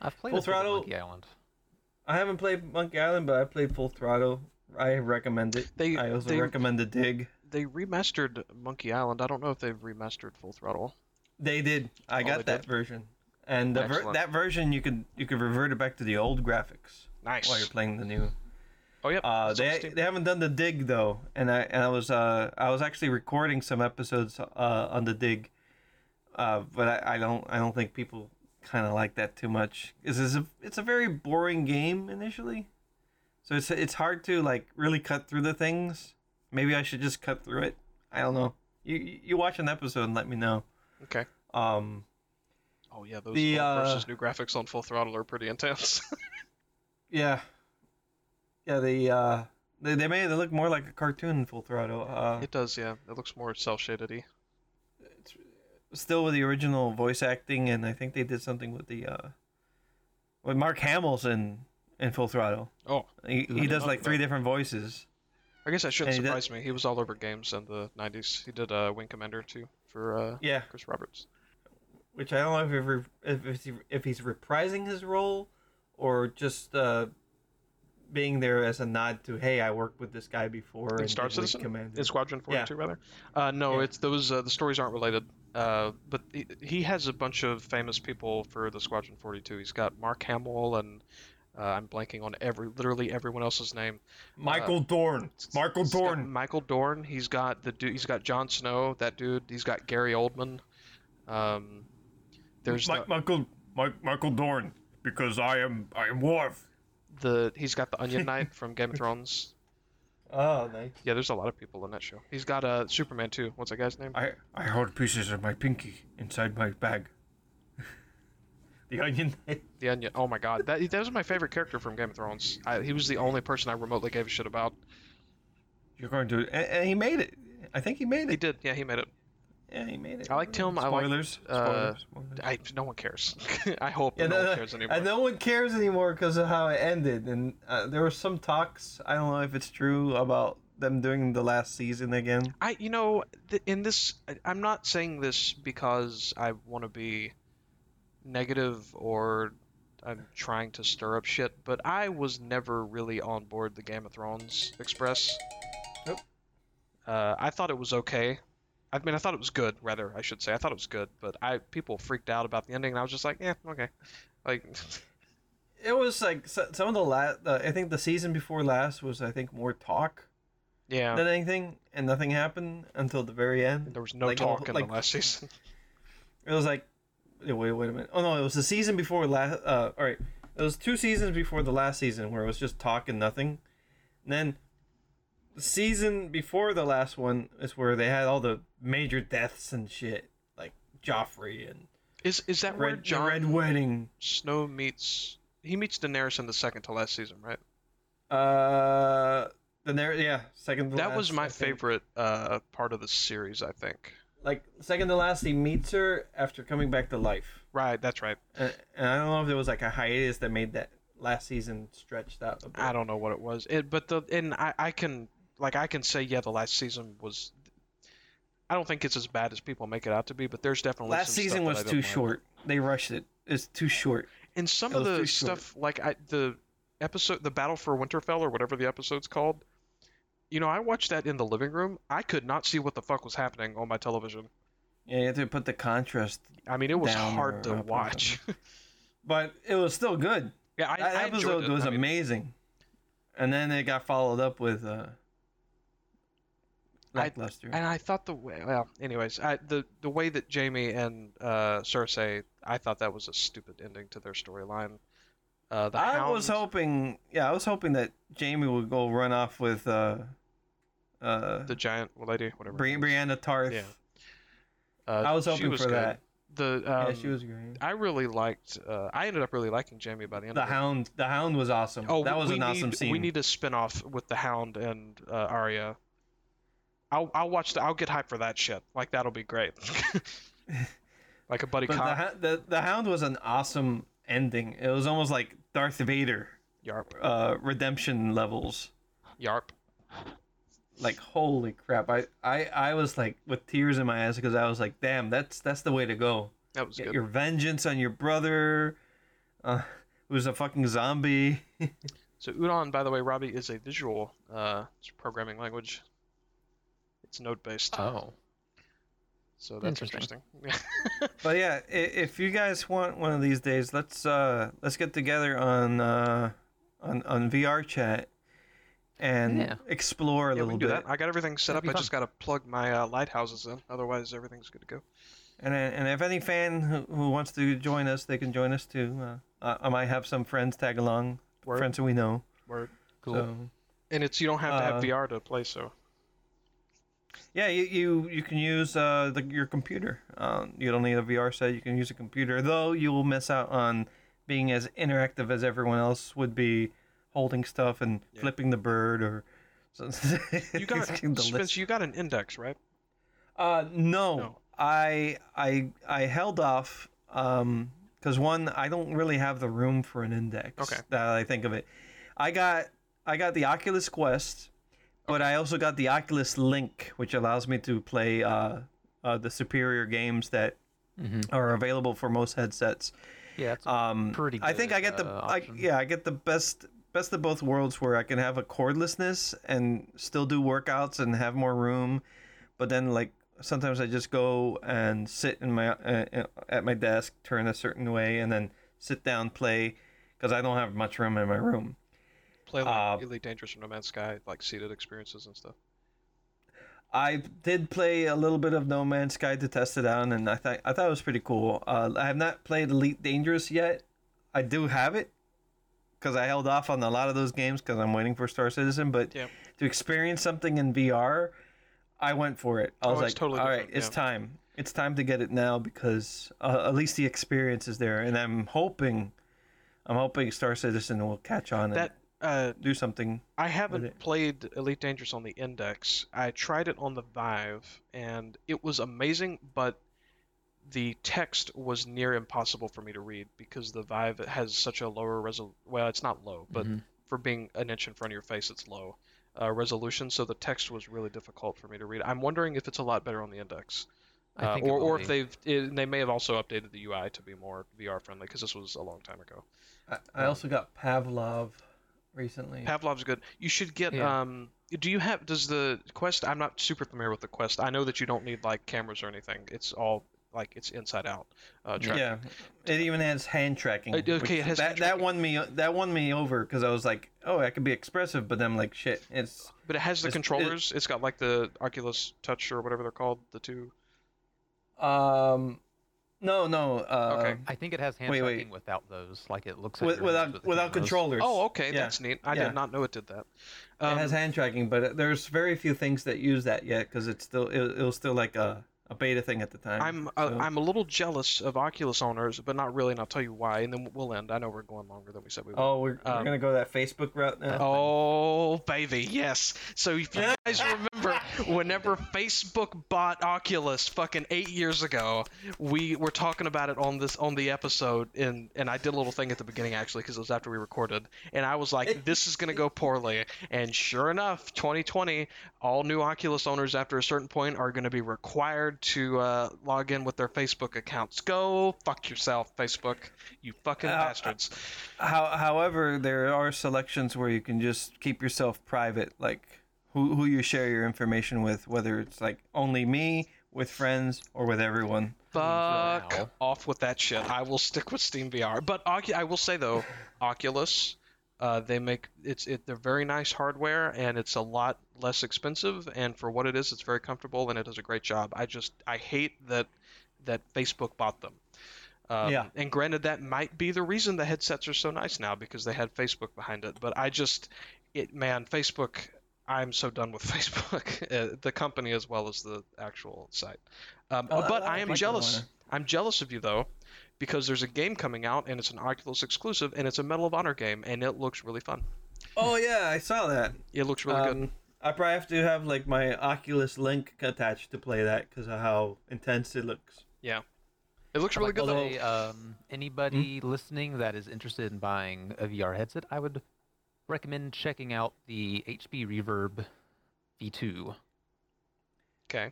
I've played Monkey Island. I haven't played Monkey Island, but I played Full Throttle. I recommend it. I also recommend the Dig. They remastered Monkey Island. I don't know if they've remastered Full Throttle. They did. I got that version, and that version you could revert it back to the old graphics. Nice. While you're playing the new. Oh yeah. They haven't done the Dig though, and I was actually recording some episodes on the Dig, but I don't think people kind of like that too much. It's a very boring game initially, so it's hard to like really cut through the things. Maybe I should just cut through it. I don't know. You watch an episode and let me know. Okay. Oh yeah, those old versus new graphics on Full Throttle are pretty intense. Yeah. Yeah, they made it look more like a cartoon in Full Throttle. It does, yeah. It looks more cel shaded-y. It's still with the original voice acting, and I think they did something with the with Mark Hamill's in Full Throttle. Oh, he does like three different voices. I guess that shouldn't surprise me. He was all over games in the '90s. He did Wing Commander 2 for Chris Roberts, which I don't know if he's reprising his role or just being there as a nod to, hey, I worked with this guy before. In Star Citizen? In Squadron 42, rather? No, it's those. The stories aren't related. But he has a bunch of famous people for the Squadron 42. He's got Mark Hamill and I'm blanking on literally everyone else's name. Michael Dorn. He's got the dude. He's got Jon Snow. That dude. He's got Gary Oldman. There's Michael Dorn, because I am Worf. He's got the Onion Knight from Game of Thrones. Oh, nice. Yeah, there's a lot of people in that show. He's got Superman too. What's that guy's name? I hold pieces of my pinky inside my bag. The Onion Knight. The Onion. Oh my God, that was my favorite character from Game of Thrones. He was the only person I remotely gave a shit about. You're going to, and he made it. I think he made it. He did. Yeah, he made it. Yeah, he made it. I liked him. Spoilers. Spoilers. No one cares. I hope one cares anymore. And no one cares anymore because of how it ended. And there were some talks, I don't know if it's true, about them doing the last season again. I'm not saying this because I want to be negative or I'm trying to stir up shit, but I was never really on board the Game of Thrones Express. Nope. I thought it was okay. I mean, I thought it was good, rather, I should say. I thought it was good, but people freaked out about the ending, and I was just like, yeah, okay. Like, it was like some of the last... I think the season before last was, I think, more talk than anything, and nothing happened until the very end. There was no talk in the last season. It was like... Wait a minute. Oh, no, it was the season before last... all right. It was two seasons before the last season where it was just talk and nothing. And then... The season before the last one is where they had all the major deaths and shit, like Joffrey and is that where Jon Red Wedding Snow meets Daenerys in the second to last season, right? Daenerys, yeah, second to last. That was my favorite part of the series, I think. Like second to last, he meets her after coming back to life. Right, that's right. And I don't know if there was like a hiatus that made that last season stretched out a bit. I don't know what it was, I can say, yeah, the last season was... I don't think it's as bad as people make it out to be, but there's definitely last season was too short. They rushed it. It's too short. And some of the stuff, like the episode, the Battle for Winterfell, or whatever the episode's called, you know, I watched that in the living room. I could not see what the fuck was happening on my television. Yeah, you have to put the contrast down. I mean, it was hard to watch. But it was still good. Yeah, that episode was amazing. And then it got followed up with... lackluster. And I thought the way, well, anyways, the way that Jamie and Cersei, I thought that was a stupid ending to their storyline. I was hoping that Jamie would go run off with the giant lady, whatever. Brianna Tarth. Yeah. I was hoping for that. Yeah, she was great. I really liked. I ended up really liking Jamie by the end. The Hound. The Hound was awesome. Oh, that was an awesome scene. We need a spinoff with the Hound and Arya. I'll watch that. I'll get hyped for that shit. Like that'll be great. Like a buddy cop. The Hound was an awesome ending. It was almost like Darth Vader. Yarp. Redemption levels. Yarp. Like, holy crap. I was like with tears in my eyes because I was like, damn, that's the way to go. That was good. Your vengeance on your brother, who's a fucking zombie. So Udon, by the way, Robbie, is a visual programming language. It's node-based. Oh. So that's interesting. But yeah, if you guys want one of these days, let's get together on VR chat. And explore a little bit. That. I got everything set up. I just got to plug my lighthouses in. Otherwise, everything's good to go. And if any fan who wants to join us, they can join us too. I might have some friends tag along. Word. Friends that we know. Word. Cool. So, and it's you don't have to have VR to play. So. Yeah, you can use your computer. You don't need a VR set. You can use a computer, though you will miss out on being as interactive as everyone else would be. Holding stuff and flipping the bird or something. Spence, you got an index, right? No. I held off because one, I don't really have the room for an index. Okay. That I think of it. I got the Oculus Quest, but I also got the Oculus Link, which allows me to play the superior games that are available for most headsets. Yeah, that's pretty good. I think I get the best of both worlds where I can have a cordlessness and still do workouts and have more room, but then like sometimes I just go and sit in my at my desk, turn a certain way, and then sit down, play, because I don't have much room in my room. Play like Elite Dangerous from No Man's Sky, like seated experiences and stuff. I did play a little bit of No Man's Sky to test it out, and I thought it was pretty cool. I have not played Elite Dangerous yet. I do have it, because I held off on a lot of those games because I'm waiting for Star Citizen, but to experience something in VR, I went for it. I was like, totally all right, it's time. It's time to get it now because at least the experience is there, and I'm hoping Star Citizen will catch on and do something. I haven't played Elite Dangerous on the Index. I tried it on the Vive, and it was amazing, but the text was near impossible for me to read because the Vive has such a lower resolution. Well, it's not low, but for being an inch in front of your face, it's low resolution. So the text was really difficult for me to read. I'm wondering if it's a lot better on the Index, or if they may have also updated the UI to be more VR friendly because this was a long time ago. I also got Pavlov recently. Pavlov's good. You should get. Yeah. Does the Quest? I'm not super familiar with the Quest. I know that you don't need like cameras or anything. It's all. Like it's inside out. Tracking. Yeah, it even has hand tracking. Okay, it has hand tracking. That won me over because I was like, oh, I could be expressive, but then I'm like, shit, it's. But it has the controllers. It's got like the Oculus Touch or whatever they're called, the two. No. Okay. I think it has hand tracking without those. Like it looks. Without controllers. Oh, okay, that's neat. I did not know it did that. It has hand tracking, but there's very few things that use that yet because it's still it was still like a beta thing at the time. I'm a little jealous of Oculus owners, but not really, and I'll tell you why, and then we'll end. I know we're going longer than we said we would. Oh, we're going to go that Facebook route now? Oh, baby, yes. So if you guys remember, whenever Facebook bought Oculus fucking 8 years ago, we were talking about it on the episode, and I did a little thing at the beginning, actually, because it was after we recorded, and I was like, this is going to go poorly, and sure enough, 2020, all new Oculus owners after a certain point are going to be required to log in with their Facebook accounts. Go fuck yourself, Facebook. You fucking bastards. However, there are selections where you can just keep yourself private, like who you share your information with, whether it's like only me, with friends, or with everyone. Fuck off with that shit. I will stick with Steam VR. But I will say, though, Oculus, They make they're very nice hardware, and it's a lot less expensive. And for what it is, it's very comfortable, and it does a great job. I hate that Facebook bought them. Yeah. And granted, that might be the reason the headsets are so nice now, because they had Facebook behind it. But Facebook. I'm so done with Facebook, the company as well as the actual site. But I am jealous. I'm jealous of you, though, because there's a game coming out, and it's an Oculus exclusive, and it's a Medal of Honor game, and it looks really fun. Oh, yeah, I saw that. It looks really good. I probably have to have my Oculus Link attached to play that because of how intense it looks. Yeah. It looks really good, though. Anybody listening that is interested in buying a VR headset, I would recommend checking out the HP Reverb V2. Okay.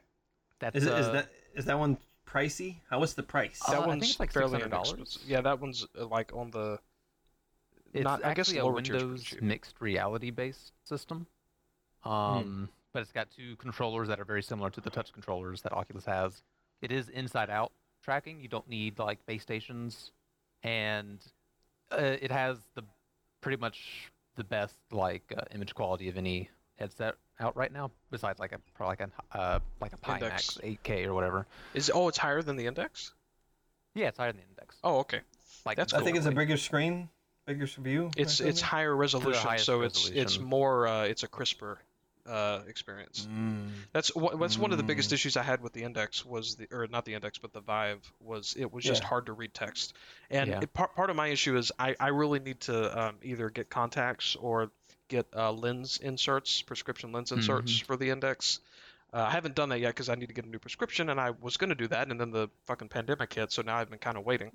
Is that one pricey? What's the price? That one's, I think it's fairly $600. Yeah, that one's on the... It's actually a Windows mixed reality-based system. But it's got two controllers that are very similar to the touch controllers that Oculus has. It is inside-out tracking. You don't need, base stations. And it has pretty much the best image quality of any headset out right now, besides a Pimax 8K or whatever. It's higher than the Index? Yeah, it's higher than the Index. Oh, okay. That's cool. I think it's a bigger screen, bigger view. It's higher resolution, so it's more it's a crisper experience. That's one of the biggest issues I had with the Index was the Vive was it was just hard to read text, and part of my issue is I really need to either get contacts or get prescription lens inserts for the Index. I haven't done that yet because I need to get a new prescription, and I was going to do that, and then the fucking pandemic hit, so now I've been kind of waiting.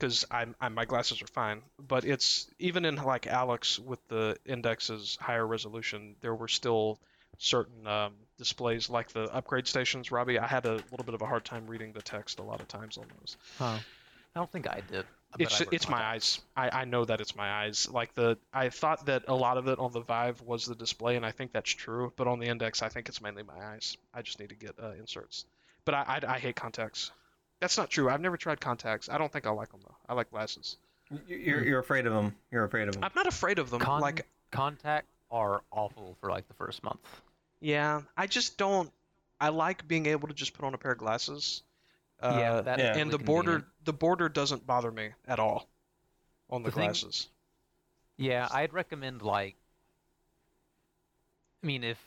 Because my glasses are fine, but it's even in Alex with the Index's higher resolution, there were still certain displays like the upgrade stations. Robbie, I had a little bit of a hard time reading the text a lot of times on those. Huh. I don't think I did. It's my eyes. I know that it's my eyes. I thought that a lot of it on the Vive was the display, and I think that's true. But on the Index, I think it's mainly my eyes. I just need to get inserts. But I hate contacts. That's not true. I've never tried contacts. I don't think I like them, though. I like glasses. You're afraid of them. I'm not afraid of them. Contacts are awful for, the first month. Yeah. I just don't... I like being able to just put on a pair of glasses. And the border doesn't bother me at all on the glasses. Yeah, I'd recommend, I mean, if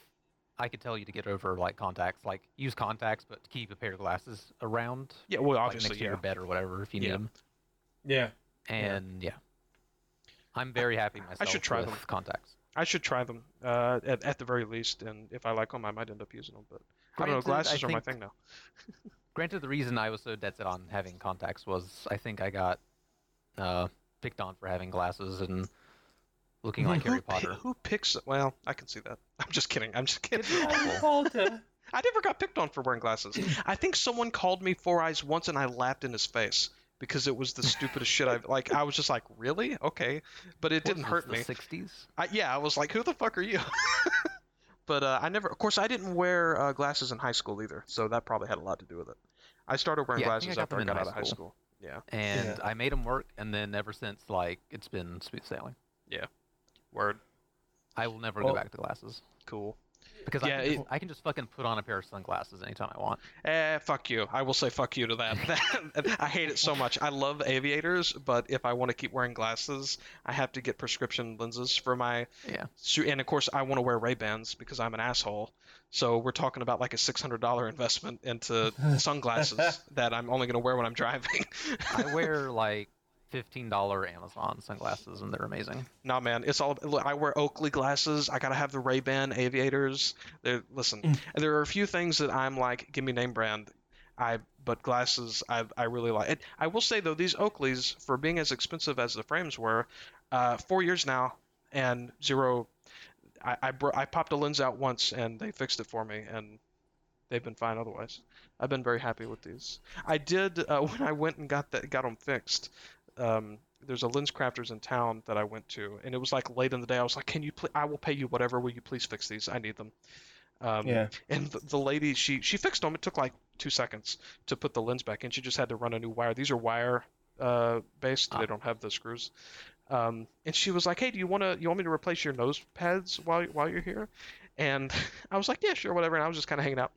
I could tell you to get over contacts, use contacts, but keep a pair of glasses around. Yeah, well, obviously, next to your bed or whatever if you need them. Yeah, and I'm very happy myself. I should try them. Contacts. I should try them at the very least, and if I like them, I might end up using them. But I don't know, glasses are my thing now. Granted, the reason I was so dead set on having contacts was I think I got picked on for having glasses and looking like Harry Potter. Who picks... Well, I can see that. I'm just kidding. I never got picked on for wearing glasses. I think someone called me Four Eyes once, and I laughed in his face because it was the stupidest shit I've... I was just like, really? Okay. But it didn't hurt me. The 60s? I was like, who the fuck are you? But I never... Of course, I didn't wear glasses in high school either, so that probably had a lot to do with it. I started wearing glasses after I got out of high school. Yeah. And I made them work, and then ever since, it's been smooth sailing. Yeah. Word. I will never go back to glasses. Cool. Because I can just fucking put on a pair of sunglasses anytime I want. Fuck you. I will say fuck you to that. I hate it so much. I love aviators, but if I want to keep wearing glasses, I have to get prescription lenses for my... Yeah. And, of course, I want to wear Ray-Bans because I'm an asshole. So we're talking about a $600 investment into sunglasses that I'm only going to wear when I'm driving. I wear, $15 Amazon sunglasses, and they're amazing. Nah, man, it's all... Look, I wear Oakley glasses. I gotta have the Ray-Ban aviators. There are a few things that I'm give me name brand. But glasses, I really like. And I will say though, these Oakleys, for being as expensive as the frames were, 4 years now and zero. I popped a lens out once, and they fixed it for me, and they've been fine otherwise. I've been very happy with these. I did when I went and got them fixed. There's a lens crafters in town that I went to, and it was late in the day. I was like, "Can you? I will pay you whatever. Will you please fix these? I need them." And the lady, she fixed them. It took 2 seconds to put the lens back in. She just had to run a new wire. These are wire based. They don't have the screws. And she was like, hey, do you want me to replace your nose pads while you're here? And I was like, yeah, sure, whatever. And I was just kind of hanging out.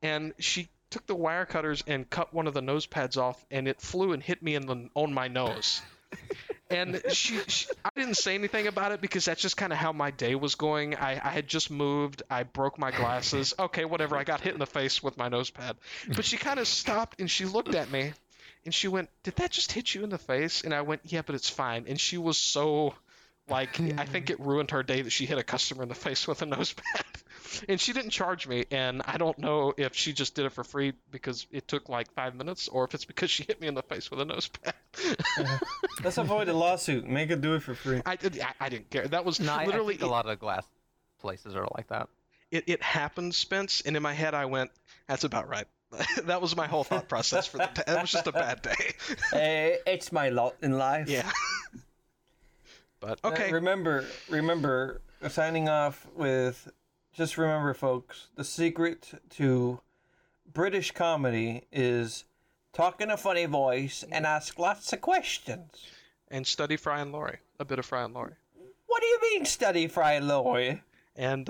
And she took the wire cutters and cut one of the nose pads off, and it flew and hit me on my nose. And I didn't say anything about it because that's just kind of how my day was going. I had just moved. I broke my glasses. Okay, whatever. I got hit in the face with my nose pad. But she kind of stopped, and she looked at me, and she went, did that just hit you in the face? And I went, yeah, but it's fine. And she was so... like, I think it ruined her day that she hit a customer in the face with a nose pad. And she didn't charge me, and I don't know if she just did it for free because it took like 5 minutes, or if it's because she hit me in the face with a nose pad. Let's avoid a lawsuit. Make her do it for free. I didn't care. That was literally... a lot of glass places are like that. It happened, Spence, and in my head I went, that's about right. That was my whole thought process for the day. It was just a bad day. It's my lot in life. Yeah. But okay. Now, remember, signing off with, just remember, folks, the secret to British comedy is talk in a funny voice and ask lots of questions. And study Fry and Laurie. A bit of Fry and Laurie. What do you mean, study Fry and Laurie? And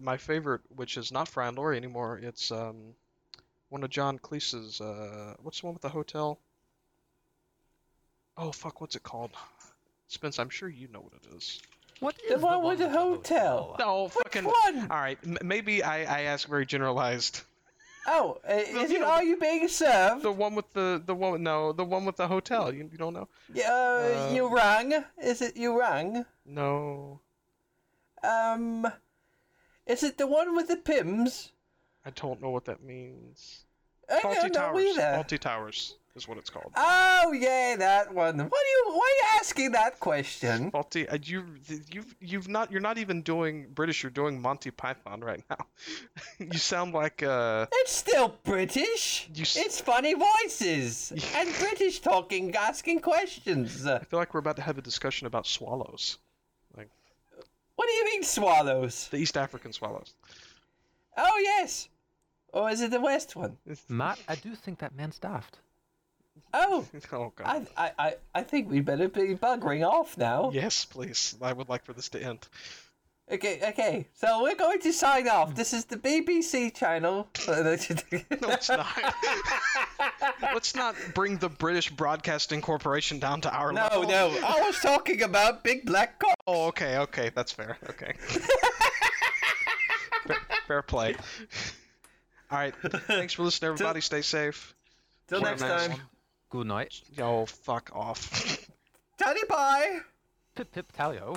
my favorite, which is not Fry and Laurie anymore, it's one of John Cleese's, what's the one with the hotel? Oh, fuck, what's it called? Spence, I'm sure you know what it is. What is the one with the hotel? No, fucking one. All right, maybe I ask very generalized. Oh, is it Are You Being Served? The one with the one? No, the one with the hotel. You don't know? Yeah, You Rang. Is it You Rang? No. Is it the one with the Pims? I don't know what that means. Faulty Towers is what it's called. Oh yeah, that one. Why are you asking that question? Faulty. You're not even doing British. You're doing Monty Python right now. You sound like It's still British. It's funny voices and British talking, asking questions. I feel like we're about to have a discussion about swallows. Like, what do you mean swallows? The East African swallows. Oh yes. Or is it the West one? Matt, I do think that man's daft. Oh, God. I think we better be buggering off now. Yes, please. I would like for this to end. Okay. So we're going to sign off. This is the BBC channel. No, it's not. Let's not bring the British Broadcasting Corporation down to our level. No. I was talking about big black cocks. Oh, okay. That's fair. Okay. Fair play. All right. Thanks for listening, everybody. Stay safe. Till next time. Good night. Yo, fuck off. Tally pie! Pip pip, tally-o.